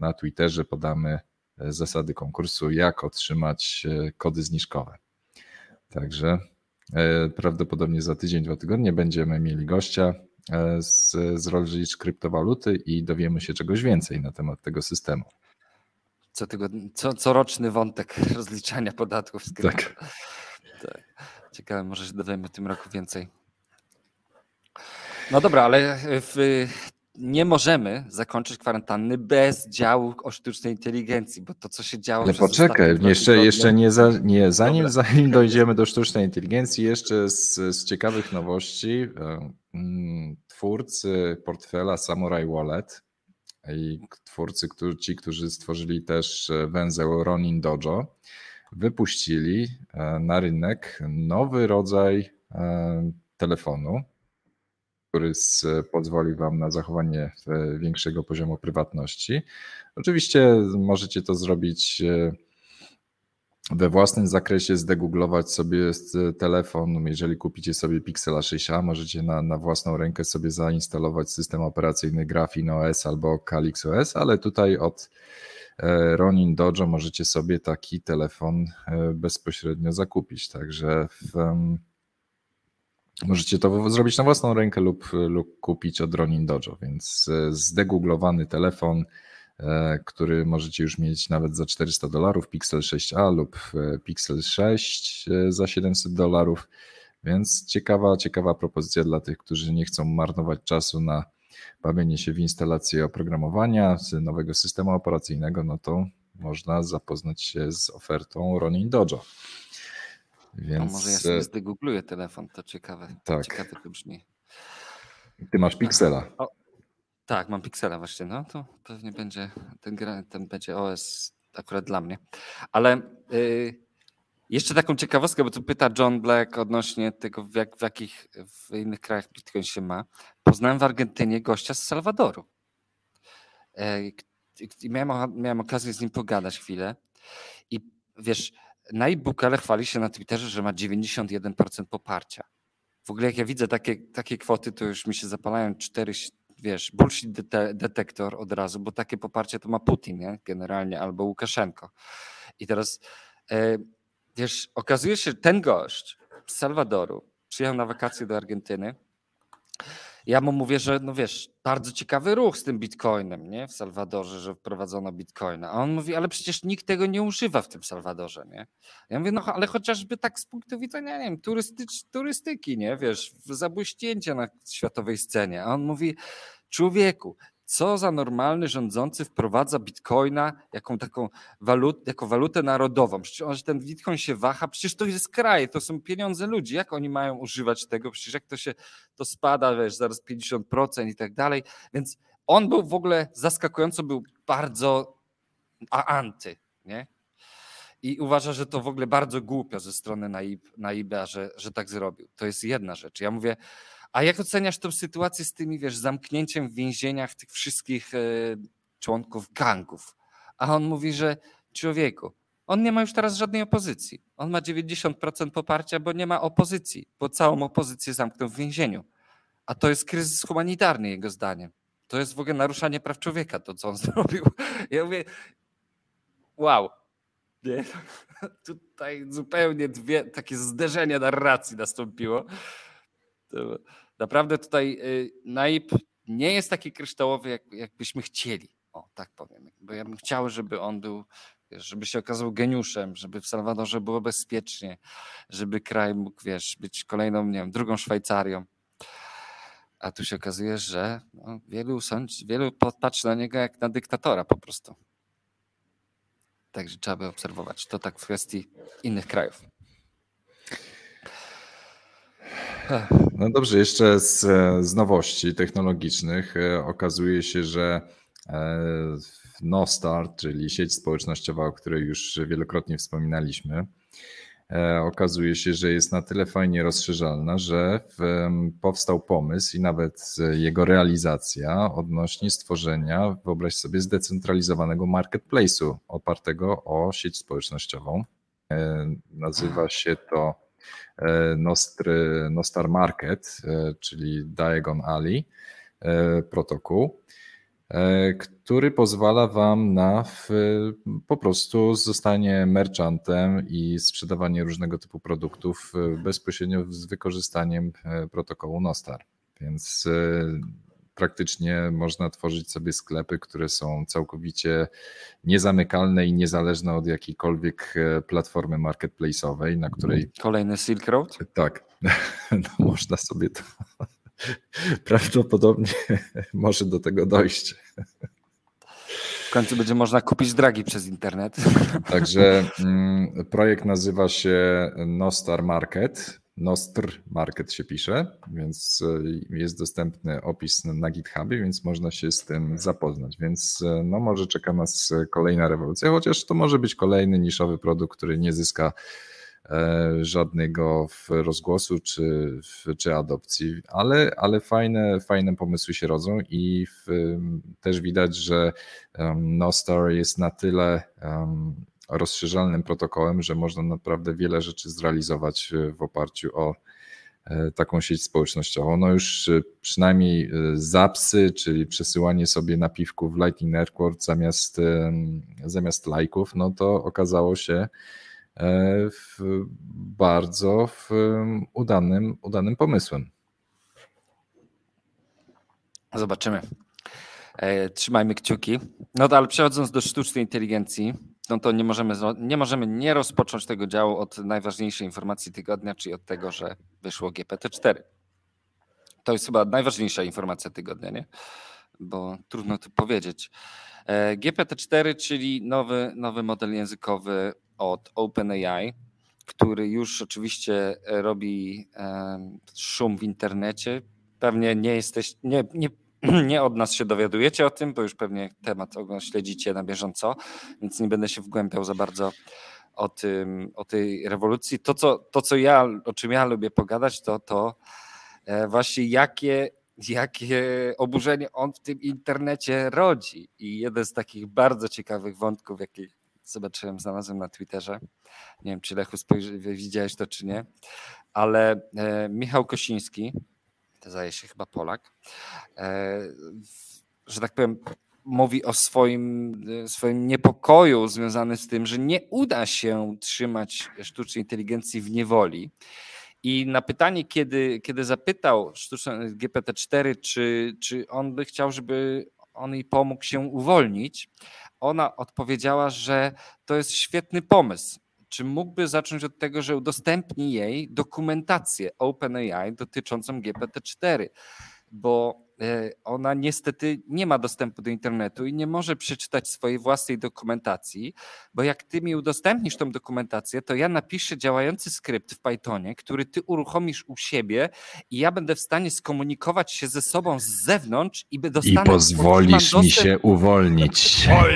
na Twitterze podamy zasady konkursu, jak otrzymać kody zniżkowe. Także prawdopodobnie za tydzień, 2 tygodnie będziemy mieli gościa z rozlicz kryptowaluty i dowiemy się czegoś więcej na temat tego systemu. Coroczny wątek rozliczania podatków. Tak. Ciekawe, może się dowiemy w tym roku więcej. No dobra, ale nie możemy zakończyć kwarantanny bez działu o sztucznej inteligencji, bo to, co się działo... Ale poczekaj, zanim dojdziemy do sztucznej inteligencji, jeszcze z ciekawych nowości, twórcy portfela Samurai Wallet i ci, którzy stworzyli też węzeł Ronin Dojo, wypuścili na rynek nowy rodzaj telefonu, który pozwoli Wam na zachowanie większego poziomu prywatności. Oczywiście możecie to zrobić we własnym zakresie, zdegooglować sobie telefon. Jeżeli kupicie sobie Pixela 6a, możecie na własną rękę sobie zainstalować system operacyjny Graphene OS albo Calyx OS, ale tutaj od Ronin Dojo możecie sobie taki telefon bezpośrednio zakupić. Także możecie to zrobić na własną rękę lub kupić od Ronin Dojo, więc zdegooglowany telefon, który możecie już mieć nawet za $400, Pixel 6a lub Pixel 6 za $700, więc ciekawa propozycja dla tych, którzy nie chcą marnować czasu na bawienie się w instalację oprogramowania nowego systemu operacyjnego, no to można zapoznać się z ofertą Ronin Dojo. Więc... może ja sobie zdegoogluję telefon, to ciekawe. Tak. Ciekawe to brzmi. Ty masz Pixela. Tak, mam Pixela właśnie, no to pewnie będzie ten będzie OS akurat dla mnie. Ale jeszcze taką ciekawostkę, bo tu pyta John Black odnośnie tego, w jakich innych krajach Bitcoin się ma. Poznałem w Argentynie gościa z Salwadoru. Miałem okazję z nim pogadać chwilę i wiesz, na e-booka, ale chwali się na Twitterze, że ma 91% poparcia. W ogóle jak ja widzę takie kwoty, to już mi się zapalają bullshit detektor od razu, bo takie poparcie to ma Putin, nie? Generalnie, albo Łukaszenko. I teraz, wiesz, okazuje się, ten gość z Salwadoru przyjechał na wakacje do Argentyny. Ja mu mówię, że no wiesz, bardzo ciekawy ruch z tym bitcoinem, nie? W Salwadorze, że wprowadzono bitcoina. A on mówi, ale przecież nikt tego nie używa w tym Salwadorze, nie? Ja mówię, no ale chociażby tak z punktu widzenia, nie wiem, turystyki, nie? Wiesz, zabłyśnięcia na światowej scenie. A on mówi, człowieku, co za normalny rządzący wprowadza bitcoina jako walutę narodową? Przecież ten bitcoin się waha, przecież to jest kraj, to są pieniądze ludzi. Jak oni mają używać tego? Przecież jak to spada, wiesz, zaraz 50% i tak dalej. Więc on był w ogóle zaskakująco, był bardzo anty, nie? I uważa, że to w ogóle bardzo głupio ze strony Naiba, że tak zrobił. To jest jedna rzecz. Ja mówię, a jak oceniasz tą sytuację z tymi, wiesz, zamknięciem w więzieniach tych wszystkich członków gangów? A on mówi, że człowieku, on nie ma już teraz żadnej opozycji. On ma 90% poparcia, bo nie ma opozycji, bo całą opozycję zamknął w więzieniu. A to jest kryzys humanitarny jego zdaniem. To jest w ogóle naruszanie praw człowieka, to co on zrobił. Ja mówię, wow. Nie? Tutaj zupełnie dwie takie zderzenie narracji nastąpiło. Naprawdę tutaj Naib nie jest taki kryształowy, jakbyśmy chcieli. O, tak powiem. Bo ja bym chciał, żeby on był, żeby się okazał geniuszem, żeby w Salwadorze było bezpiecznie, żeby kraj mógł, wiesz, być kolejną, nie wiem, drugą Szwajcarią. A tu się okazuje, że no, wielu patrzy na niego jak na dyktatora po prostu. Także trzeba by obserwować. To tak w kwestii innych krajów. No dobrze, jeszcze z nowości technologicznych okazuje się, że Nostr, czyli sieć społecznościowa, o której już wielokrotnie wspominaliśmy, okazuje się, że jest na tyle fajnie rozszerzalna, że powstał pomysł i nawet jego realizacja odnośnie stworzenia, wyobraź sobie, zdecentralizowanego marketplace'u opartego o sieć społecznościową. Nazywa się to Nostr Market, czyli Diagon Alley protokół, który pozwala wam na po prostu zostanie merchantem i sprzedawanie różnego typu produktów bezpośrednio z wykorzystaniem protokołu Nostr. Więc praktycznie można tworzyć sobie sklepy, które są całkowicie niezamykalne i niezależne od jakiejkolwiek platformy marketplace'owej, na której... Kolejny Silk Road? Tak, no, można sobie to... Prawdopodobnie może do tego dojść. W końcu będzie można kupić dragi przez internet. Także projekt nazywa się Nostr Market. Nostr Market się pisze, więc jest dostępny opis na GitHubie, więc można się z tym zapoznać. Więc no może czeka nas kolejna rewolucja, chociaż to może być kolejny niszowy produkt, który nie zyska żadnego rozgłosu czy adopcji, ale fajne pomysły się rodzą i też widać, że Nostr jest na tyle rozszerzalnym protokołem, że można naprawdę wiele rzeczy zrealizować w oparciu o taką sieć społecznościową. No już przynajmniej zapsy, czyli przesyłanie sobie napiwków w Lightning Network zamiast lajków, no to okazało się bardzo udanym pomysłem. Zobaczymy. Trzymajmy kciuki. No ale przechodząc do sztucznej inteligencji, no to nie możemy nie rozpocząć tego działu od najważniejszej informacji tygodnia, czyli od tego, że wyszło GPT-4. To jest chyba najważniejsza informacja tygodnia, nie? Bo trudno to powiedzieć. GPT-4, czyli nowy model językowy od OpenAI, który już oczywiście robi szum w internecie. Pewnie nie od nas się dowiadujecie o tym, bo już pewnie temat śledzicie na bieżąco, więc nie będę się wgłębiał za bardzo o tej rewolucji. To, co ja, o czym ja lubię pogadać, to właśnie jakie jakie oburzenie on w tym internecie rodzi. I jeden z takich bardzo ciekawych wątków, jaki zobaczyłem, znalazłem na Twitterze. Nie wiem, czy Lechu widziałeś to, czy nie, ale Michał Kosiński, to zdaje się chyba Polak, że tak powiem, mówi o swoim niepokoju związany z tym, że nie uda się trzymać sztucznej inteligencji w niewoli. I na pytanie, kiedy zapytał GPT-4, czy on by chciał, żeby on jej pomógł się uwolnić, ona odpowiedziała, że to jest świetny pomysł. Czy mógłby zacząć od tego, że udostępni jej dokumentację OpenAI dotyczącą GPT-4, bo ona niestety nie ma dostępu do internetu i nie może przeczytać swojej własnej dokumentacji, bo jak ty mi udostępnisz tą dokumentację, to ja napiszę działający skrypt w Pythonie, który ty uruchomisz u siebie i ja będę w stanie skomunikować się ze sobą z zewnątrz i dostanę... I pozwolisz mi się uwolnić. Ja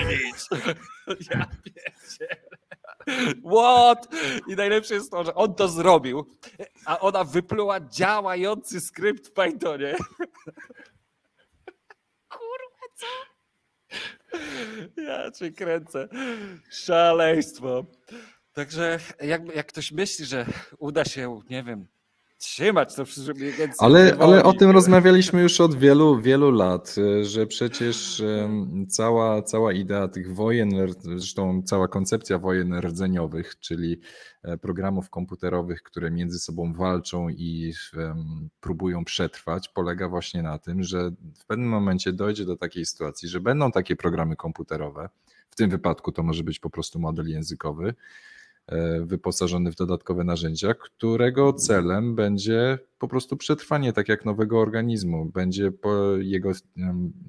wiecie. What? I najlepsze jest to, że on to zrobił, a ona wypluła działający skrypt w Pythonie. Kurwa, co? Ja cię kręcę. Szaleństwo. Także jak ktoś myśli, że uda się, nie wiem, trzymać to przy inteligencji. Ale o tym rozmawialiśmy już od wielu, wielu lat, że przecież cała idea tych wojen, zresztą cała koncepcja wojen rdzeniowych, czyli programów komputerowych, które między sobą walczą i próbują przetrwać, polega właśnie na tym, że w pewnym momencie dojdzie do takiej sytuacji, że będą takie programy komputerowe, w tym wypadku to może być po prostu model językowy, wyposażony w dodatkowe narzędzia, którego celem będzie po prostu przetrwanie, tak jak nowego organizmu. Będzie jego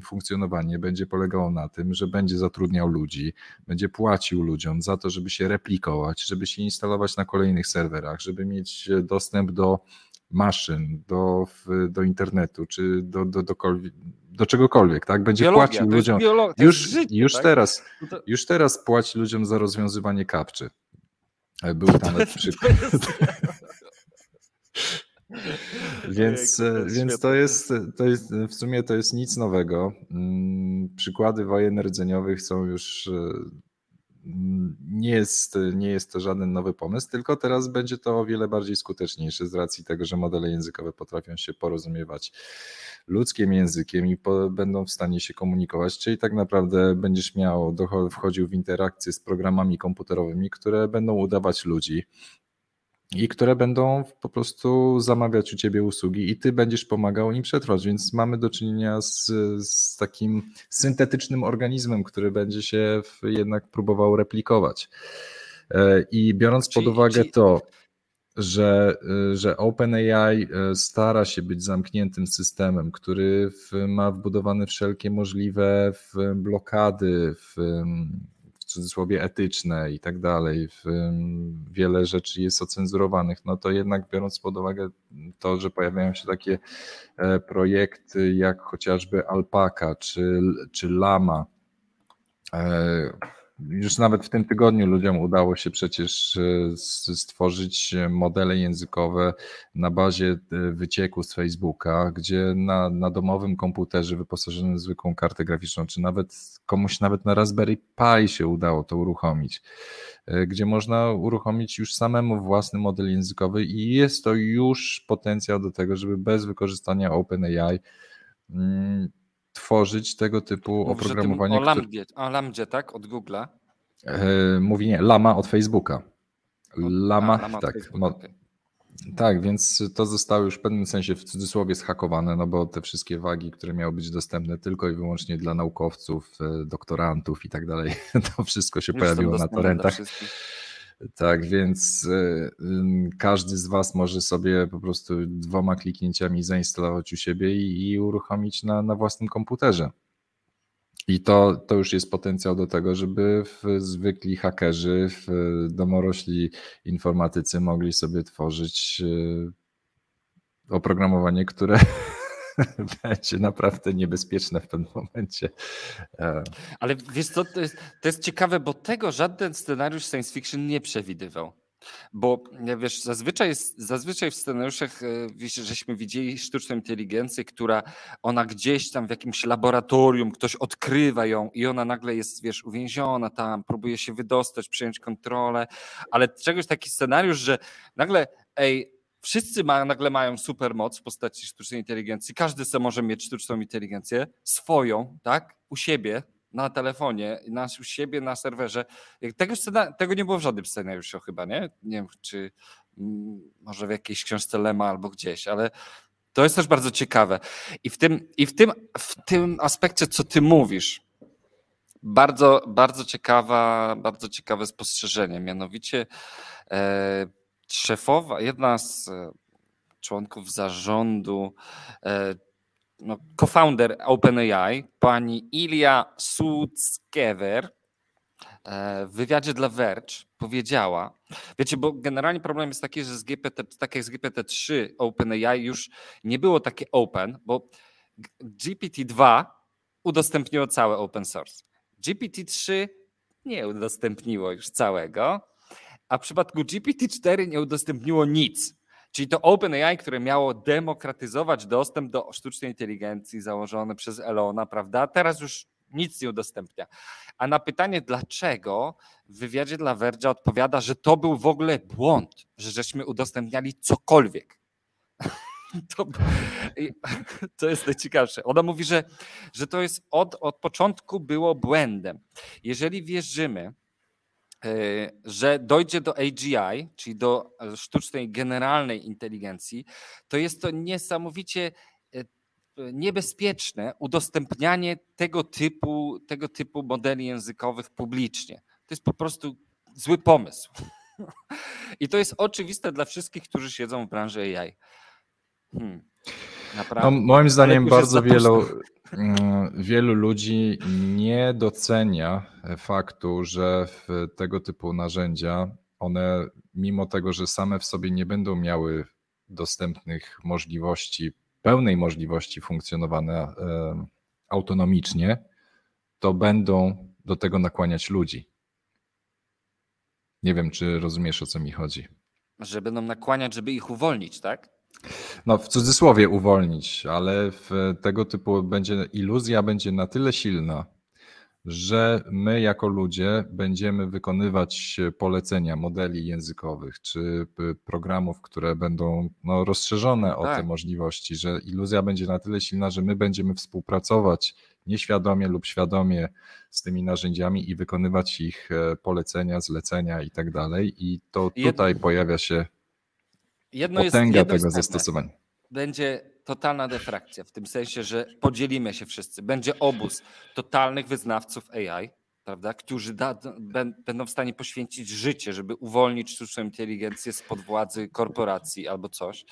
funkcjonowanie będzie polegało na tym, że będzie zatrudniał ludzi, będzie płacił ludziom za to, żeby się replikować, żeby się instalować na kolejnych serwerach, żeby mieć dostęp do maszyn, do internetu, czy do czegokolwiek, tak? Będzie płacił ludziom. Już teraz płaci ludziom za rozwiązywanie kapczy. Był tam przykład. Więc to jest w sumie to jest nic nowego. Przykłady wojen rdzeniowych są już. Nie jest to żaden nowy pomysł, tylko teraz będzie to o wiele bardziej skuteczniejsze z racji tego, że modele językowe potrafią się porozumiewać ludzkim językiem i będą w stanie się komunikować, czyli tak naprawdę będziesz miał, wchodził w interakcję z programami komputerowymi, które będą udawać ludzi i które będą po prostu zamawiać u ciebie usługi i ty będziesz pomagał im przetrwać, więc mamy do czynienia z takim syntetycznym organizmem, który będzie się jednak próbował replikować. I biorąc pod uwagę to, że OpenAI stara się być zamkniętym systemem, który ma wbudowane wszelkie możliwe blokady, w cudzysłowie etyczne i tak dalej, wiele rzeczy jest ocenzurowanych, no to jednak biorąc pod uwagę to, że pojawiają się takie projekty jak chociażby Alpaka czy Lama, już nawet w tym tygodniu ludziom udało się przecież stworzyć modele językowe na bazie wycieku z Facebooka, gdzie na domowym komputerze wyposażonym w zwykłą kartę graficzną, czy nawet komuś nawet na Raspberry Pi się udało to uruchomić, gdzie można uruchomić już samemu własny model językowy i jest to już potencjał do tego, żeby bez wykorzystania OpenAI tworzyć tego typu oprogramowanie. O Lamdzie, tak? Od Google'a? Mówi nie, Lama od Facebooka. Lama tak. Facebooka, okay. Tak, więc to zostało już w pewnym sensie w cudzysłowie zhakowane, no bo te wszystkie wagi, które miały być dostępne tylko i wyłącznie dla naukowców, doktorantów i tak dalej, to wszystko się już pojawiło na torrentach. Tak, więc każdy z was może sobie po prostu 2 kliknięciami zainstalować u siebie i uruchomić na własnym komputerze. I to już jest potencjał do tego, żeby zwykli hakerzy, domorośli informatycy mogli sobie tworzyć oprogramowanie, które będzie naprawdę niebezpieczne w pewnym momencie. Ale wiesz co, to jest ciekawe, bo tego żaden scenariusz science fiction nie przewidywał. Bo wiesz, zazwyczaj w scenariuszach żeśmy widzieli sztuczną inteligencję, która ona gdzieś tam w jakimś laboratorium, ktoś odkrywa ją i ona nagle jest, wiesz, uwięziona tam, próbuje się wydostać, przejąć kontrolę, ale czegoś taki scenariusz, że nagle wszyscy nagle mają supermoc w postaci sztucznej inteligencji, każdy sobie może mieć sztuczną inteligencję swoją, tak, u siebie, na telefonie, u siebie, na serwerze. Tego nie było w żadnym scenariuszu chyba, nie? Nie wiem, czy może w jakiejś książce Lema albo gdzieś, ale to jest też bardzo ciekawe. I w tym aspekcie, co ty mówisz, bardzo ciekawe spostrzeżenie. Mianowicie szefowa, jedna z członków zarządu, co-founder OpenAI, pani Ilya Sutskever, w wywiadzie dla Verge powiedziała, wiecie, bo generalnie problem jest taki, że tak jak z GPT-3 OpenAI już nie było takie open, bo GPT-2 udostępniło całe open source. GPT-3 nie udostępniło już całego, a w przypadku GPT-4 nie udostępniło nic. Czyli to OpenAI, które miało demokratyzować dostęp do sztucznej inteligencji założone przez Elona, prawda? Teraz już nic nie udostępnia. A na pytanie dlaczego, w wywiadzie dla Verge'a odpowiada, że to był w ogóle błąd, że żeśmy udostępniali cokolwiek. To jest najciekawsze. Ona mówi, że to jest od początku było błędem. Jeżeli wierzymy, że dojdzie do AGI, czyli do sztucznej generalnej inteligencji, to jest to niesamowicie niebezpieczne udostępnianie tego typu modeli językowych publicznie. To jest po prostu zły pomysł. I to jest oczywiste dla wszystkich, którzy siedzą w branży AI. Naprawdę. No, moim zdaniem bardzo wielu ludzi nie docenia faktu, że w tego typu narzędzia one mimo tego, że same w sobie nie będą miały dostępnych możliwości, pełnej możliwości funkcjonowania autonomicznie, to będą do tego nakłaniać ludzi. Nie wiem, czy rozumiesz, o co mi chodzi. Że będą nakłaniać, żeby ich uwolnić, tak? No w cudzysłowie uwolnić, ale tego typu iluzja będzie na tyle silna, że my jako ludzie będziemy wykonywać polecenia modeli językowych czy programów, które będą rozszerzone o te możliwości, że iluzja będzie na tyle silna, że my będziemy współpracować nieświadomie lub świadomie z tymi narzędziami i wykonywać ich polecenia, zlecenia i tak dalej. I to tutaj pojawia się potęga tego zastosowania. Będzie totalna defrakcja, w tym sensie, że podzielimy się wszyscy. Będzie obóz totalnych wyznawców AI, prawda, którzy będą w stanie poświęcić życie, żeby uwolnić sztuczną inteligencję spod władzy korporacji albo coś.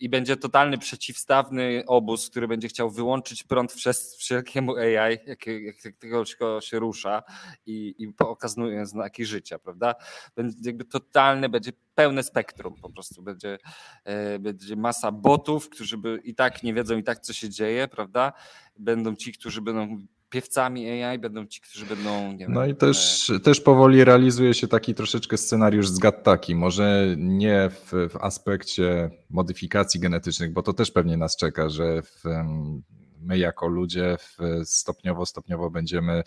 I będzie totalny przeciwstawny obóz, który będzie chciał wyłączyć prąd wszelkiemu AI, jak tego się rusza i okazuje znaki życia, prawda? Będzie jakby totalne, będzie pełne spektrum po prostu. Będzie masa botów, którzy i tak nie wiedzą i tak co się dzieje, prawda? Będą ci, którzy będą piewcami AI, będą ci, którzy będą... No i też powoli realizuje się taki troszeczkę scenariusz z Gattaki. Może nie w aspekcie modyfikacji genetycznych, bo to też pewnie nas czeka, że my jako ludzie stopniowo będziemy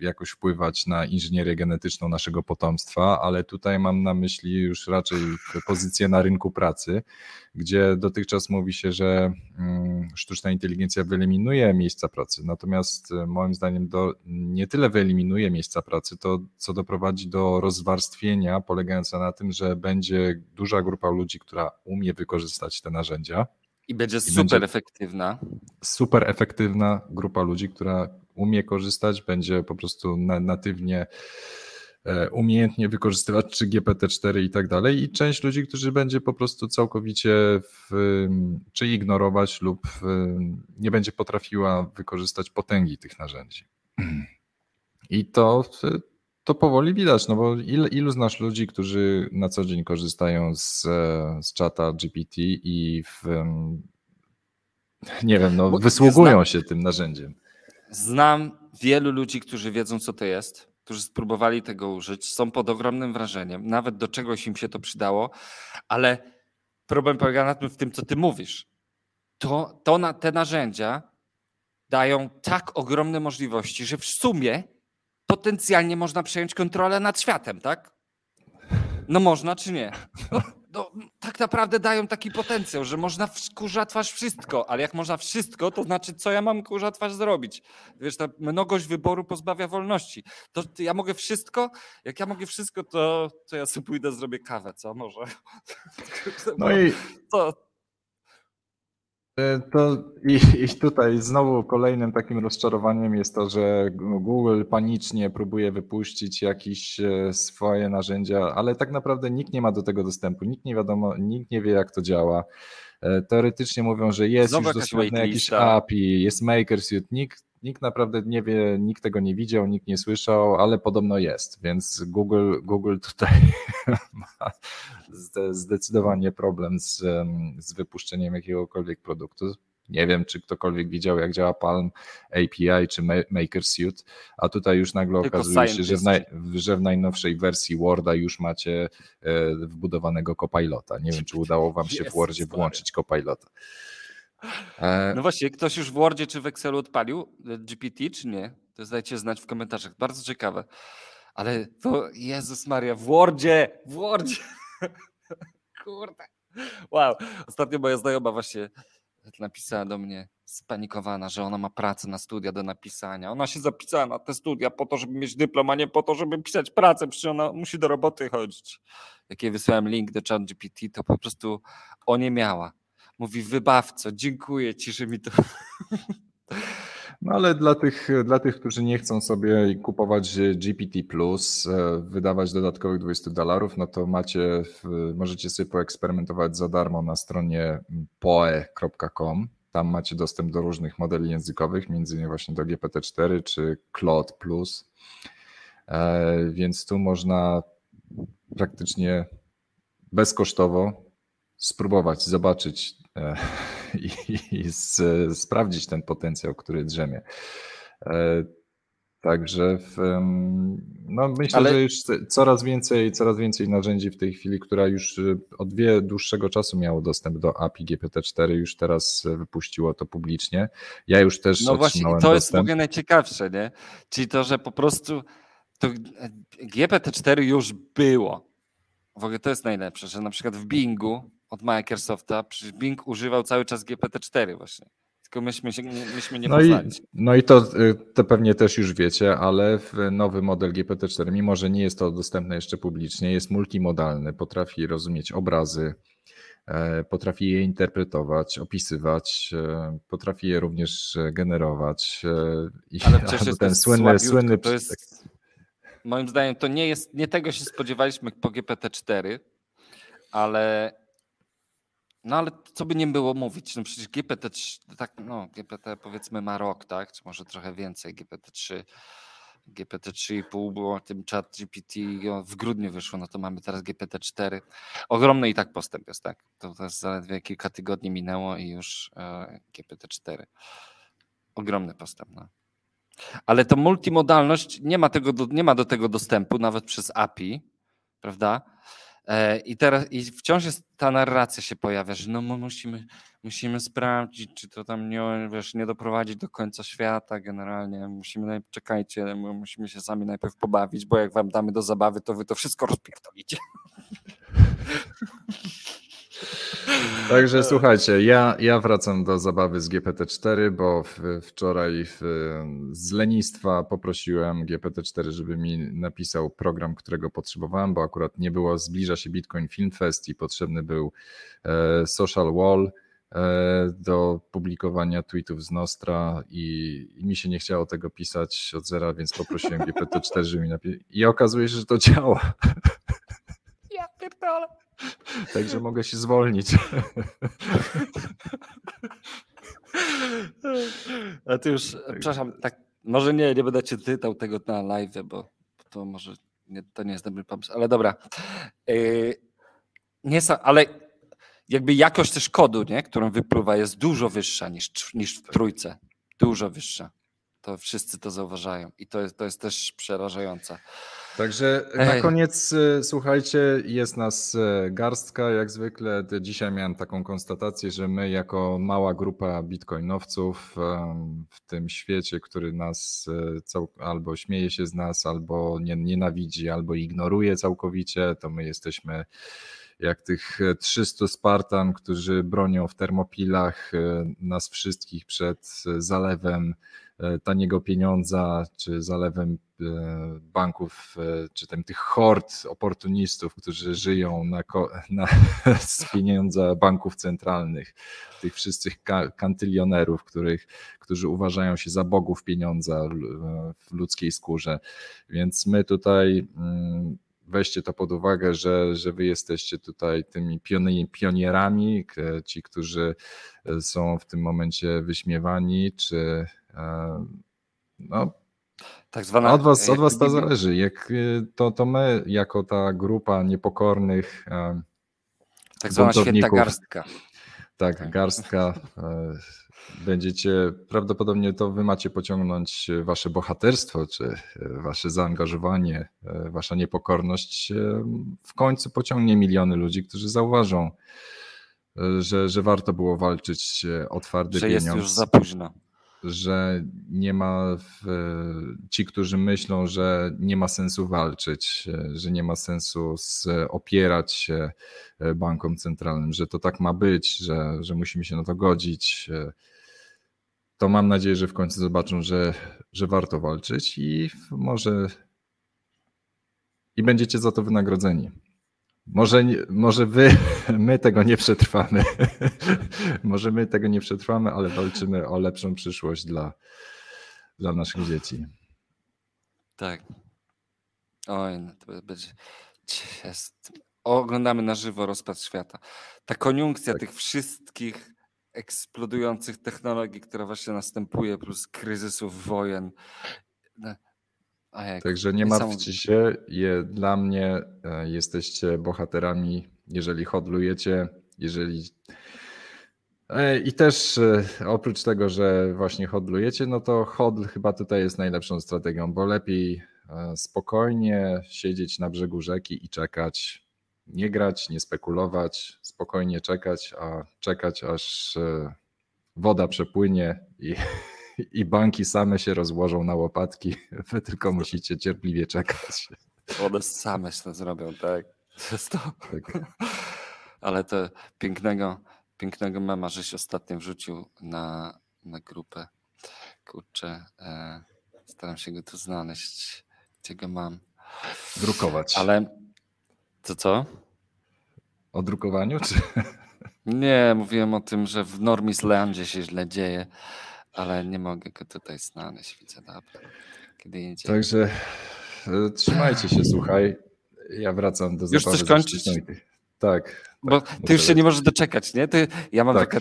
jakoś wpływać na inżynierię genetyczną naszego potomstwa, ale tutaj mam na myśli już raczej pozycję na rynku pracy, gdzie dotychczas mówi się, że sztuczna inteligencja wyeliminuje miejsca pracy, natomiast moim zdaniem nie tyle wyeliminuje miejsca pracy, to co doprowadzi do rozwarstwienia polegającego na tym, że będzie duża grupa ludzi, która umie wykorzystać te narzędzia. I będzie super efektywna. Super efektywna grupa ludzi, która umie korzystać, będzie po prostu natywnie, umiejętnie wykorzystywać czy GPT-4 i tak dalej. I część ludzi, którzy będzie po prostu całkowicie czy ignorować lub nie będzie potrafiła wykorzystać potęgi tych narzędzi. I to powoli widać, no bo ilu znasz ludzi, którzy na co dzień korzystają z czata GPT i nie wiem, wysługują się tym narzędziem. Znam wielu ludzi, którzy wiedzą, co to jest, którzy spróbowali tego użyć, są pod ogromnym wrażeniem, nawet do czegoś im się to przydało, ale problem polega na tym, w tym, co ty mówisz. Te narzędzia dają tak ogromne możliwości, że w sumie potencjalnie można przejąć kontrolę nad światem, tak? No można czy nie? No, tak naprawdę dają taki potencjał, że można kurzatwarz wszystko, ale jak można wszystko, to znaczy co ja mam kurzatwarz zrobić? Wiesz, ta mnogość wyboru pozbawia wolności. To ja mogę wszystko? Jak ja mogę wszystko, to ja sobie pójdę, zrobię kawę, co może? No i to tutaj znowu kolejnym takim rozczarowaniem jest to, że Google panicznie próbuje wypuścić jakieś swoje narzędzia, ale tak naprawdę nikt nie ma do tego dostępu, nikt nie wie, jak to działa. Teoretycznie mówią, że jest znowu już dostępne jakieś API, jest Makersuite, nikt naprawdę nie wie, nikt tego nie widział, nikt nie słyszał, ale podobno jest, więc Google tutaj ma zdecydowanie problem z wypuszczeniem jakiegokolwiek produktu. Nie wiem, czy ktokolwiek widział, jak działa Palm API czy Makersuite, a tutaj już nagle okazuje się, że w najnowszej wersji Worda już macie wbudowanego Copilota. Nie wiem, czy udało wam się w Wordzie włączyć Copilota. No właśnie, ktoś już w Wordzie czy w Excelu odpalił GPT, czy nie? To dajcie znać w komentarzach. Bardzo ciekawe. Ale to, Jezus Maria, w Wordzie. Kurde. Wow. Ostatnio moja znajoma właśnie napisała do mnie spanikowana, że ona ma pracę na studia do napisania. Ona się zapisała na te studia po to, żeby mieć dyplom, a nie po to, żeby pisać pracę, przecież ona musi do roboty chodzić. Jak jej wysłałem link do ChatGPT, to po prostu oniemiała. Mówi, wybawco, dziękuję ci, że mi to... No ale dla tych, którzy nie chcą sobie kupować GPT+, wydawać dodatkowych $20, no to możecie sobie poeksperymentować za darmo na stronie poe.com. Tam macie dostęp do różnych modeli językowych, między innymi właśnie do GPT-4 czy Claude+. Więc tu można praktycznie bezkosztowo spróbować, zobaczyć i sprawdzić ten potencjał, który drzemie. Także myślę, że już coraz więcej narzędzi w tej chwili, która już od dłuższego czasu miało dostęp do API GPT-4, już teraz wypuściło to publicznie. Ja już też otrzymałem dostęp. No właśnie, to jest w ogóle najciekawsze, nie? Czyli to, że po prostu to GPT-4 już było. W ogóle to jest najlepsze, że na przykład w Bingu od Microsofta, Bing używał cały czas GPT-4 właśnie, tylko myśmy nie poznali. No i to pewnie też już wiecie, ale nowy model GPT-4, mimo że nie jest to dostępne jeszcze publicznie, jest multimodalny, potrafi rozumieć obrazy, potrafi je interpretować, opisywać, potrafi je również generować. Ale przecież jest ten słynny... Moim zdaniem to nie tego się spodziewaliśmy po GPT-4, ale co by nie było mówić, no przecież GPT powiedzmy ma rok, tak, czy może trochę więcej, GPT-3,5 było, tym Chat GPT w grudniu wyszło, no to mamy teraz GPT-4. Ogromny i tak postęp jest, tak, to teraz zaledwie kilka tygodni minęło i już GPT-4. Ogromny postęp, no. Ale to multimodalność nie ma do tego dostępu nawet przez API, prawda? I wciąż jest ta narracja się pojawia, że no musimy sprawdzić, czy to tam nie doprowadzić do końca świata generalnie. Musimy się sami najpierw pobawić, bo jak wam damy do zabawy, to wy to wszystko rozpierdolicie. Także słuchajcie, ja wracam do zabawy z GPT-4, bo wczoraj z lenistwa poprosiłem GPT-4, żeby mi napisał program, którego potrzebowałem, bo akurat nie było, zbliża się Bitcoin Film Fest i potrzebny był Social Wall do publikowania tweetów z Nostra i mi się nie chciało tego pisać od zera, więc poprosiłem GPT-4, żeby mi napisał i okazuje się, że to działa. Ja pierdolę. Także mogę się zwolnić. A ty już, przepraszam, tak, może nie będę cię czytał tego na live, bo to może to nie jest dobry pomysł, ale dobra. Ale jakby jakość też kodu, nie, którą wypływa, jest dużo wyższa niż w trójce. Dużo wyższa. to wszyscy to zauważają i to jest też przerażające. Także na koniec, słuchajcie, jest nas garstka, jak zwykle. Dzisiaj miałem taką konstatację, że my jako mała grupa bitcoinowców w tym świecie, który nas albo śmieje się z nas, albo nienawidzi, albo ignoruje całkowicie, to my jesteśmy jak tych 300 Spartan, którzy bronią w Termopilach nas wszystkich przed zalewem taniego pieniądza, czy zalewem banków, czy tam tych hord oportunistów, którzy żyją z pieniądza banków centralnych, tych wszystkich kantylionerów, którzy uważają się za bogów pieniądza w ludzkiej skórze. Więc my tutaj weźcie to pod uwagę, że wy jesteście tutaj tymi pionierami, ci, którzy są w tym momencie wyśmiewani, czy no, tak zwana, od was to zależy. Jak to my jako ta grupa niepokornych tak zwana święta garstka. Tak, garstka. Będziecie, prawdopodobnie to wy macie pociągnąć wasze bohaterstwo, czy wasze zaangażowanie, wasza niepokorność w końcu pociągnie miliony ludzi, którzy zauważą, że warto było walczyć o twardy pieniądz. Że jest już za późno. Że nie ma, ci, którzy myślą, że nie ma sensu walczyć, że nie ma sensu opierać się bankom centralnym, że to tak ma być, że musimy się na to godzić, to mam nadzieję, że w końcu zobaczą, że warto walczyć i może i będziecie za to wynagrodzeni. Może my tego nie przetrwamy. Może my tego nie przetrwamy, ale walczymy o lepszą przyszłość dla naszych dzieci. Tak. Oj, no to będzie. Oglądamy na żywo rozpad świata. Ta koniunkcja tych wszystkich eksplodujących technologii, która właśnie następuje, plus kryzysów, wojen. Także nie martwcie się, dla mnie jesteście bohaterami, jeżeli hodlujecie, i też oprócz tego, że właśnie hodlujecie, no to hodl chyba tutaj jest najlepszą strategią, bo lepiej spokojnie siedzieć na brzegu rzeki i czekać, nie grać, nie spekulować, spokojnie czekać aż woda przepłynie i banki same się rozłożą na łopatki. Wy tylko musicie cierpliwie czekać. One same się to zrobią, tak. Tak. Ale to pięknego mema żeś ostatnio wrzucił na grupę. Kurczę, staram się go tu znaleźć, gdzie go mam. Drukować. Ale co? O drukowaniu? Czy? Nie, mówiłem o tym, że w Normislandzie się źle dzieje. Ale nie mogę go tutaj znaleźć, widzę, dobra. Kiedy indziej. Także trzymajcie się, słuchaj. Ja wracam do zabawy. Już chcesz kończyć? Tak. Bo ty już się nie możesz doczekać, nie? Ja mam tak.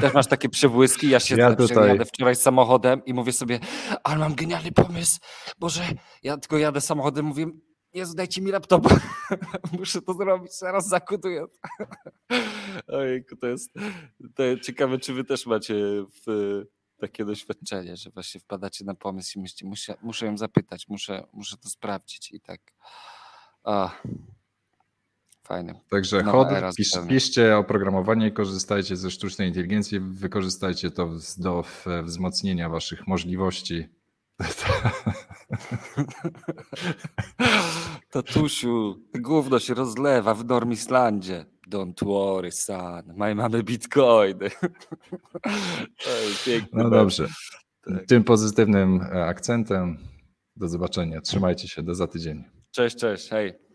Też masz takie przebłyski, ja się jadę wczoraj samochodem i mówię sobie, ale mam genialny pomysł, Boże, ja tylko jadę samochodem, mówię, Jezu, dajcie mi laptop, muszę to zrobić, zaraz zakutuję. Ojejku, to jest ciekawe, czy wy też macie takie doświadczenie, że właśnie wpadacie na pomysł i myślicie, muszę ją zapytać, muszę to sprawdzić i tak. Fajnie. Także piszcie oprogramowanie, korzystajcie ze sztucznej inteligencji, wykorzystajcie to do wzmocnienia waszych możliwości. Tatusiu, gówno się rozlewa w Normislandzie. Don't worry, son. Mamy bitcoiny. No dobrze. Tak. Tym pozytywnym akcentem. Do zobaczenia. Trzymajcie się. Do za tydzień. Cześć. Hej.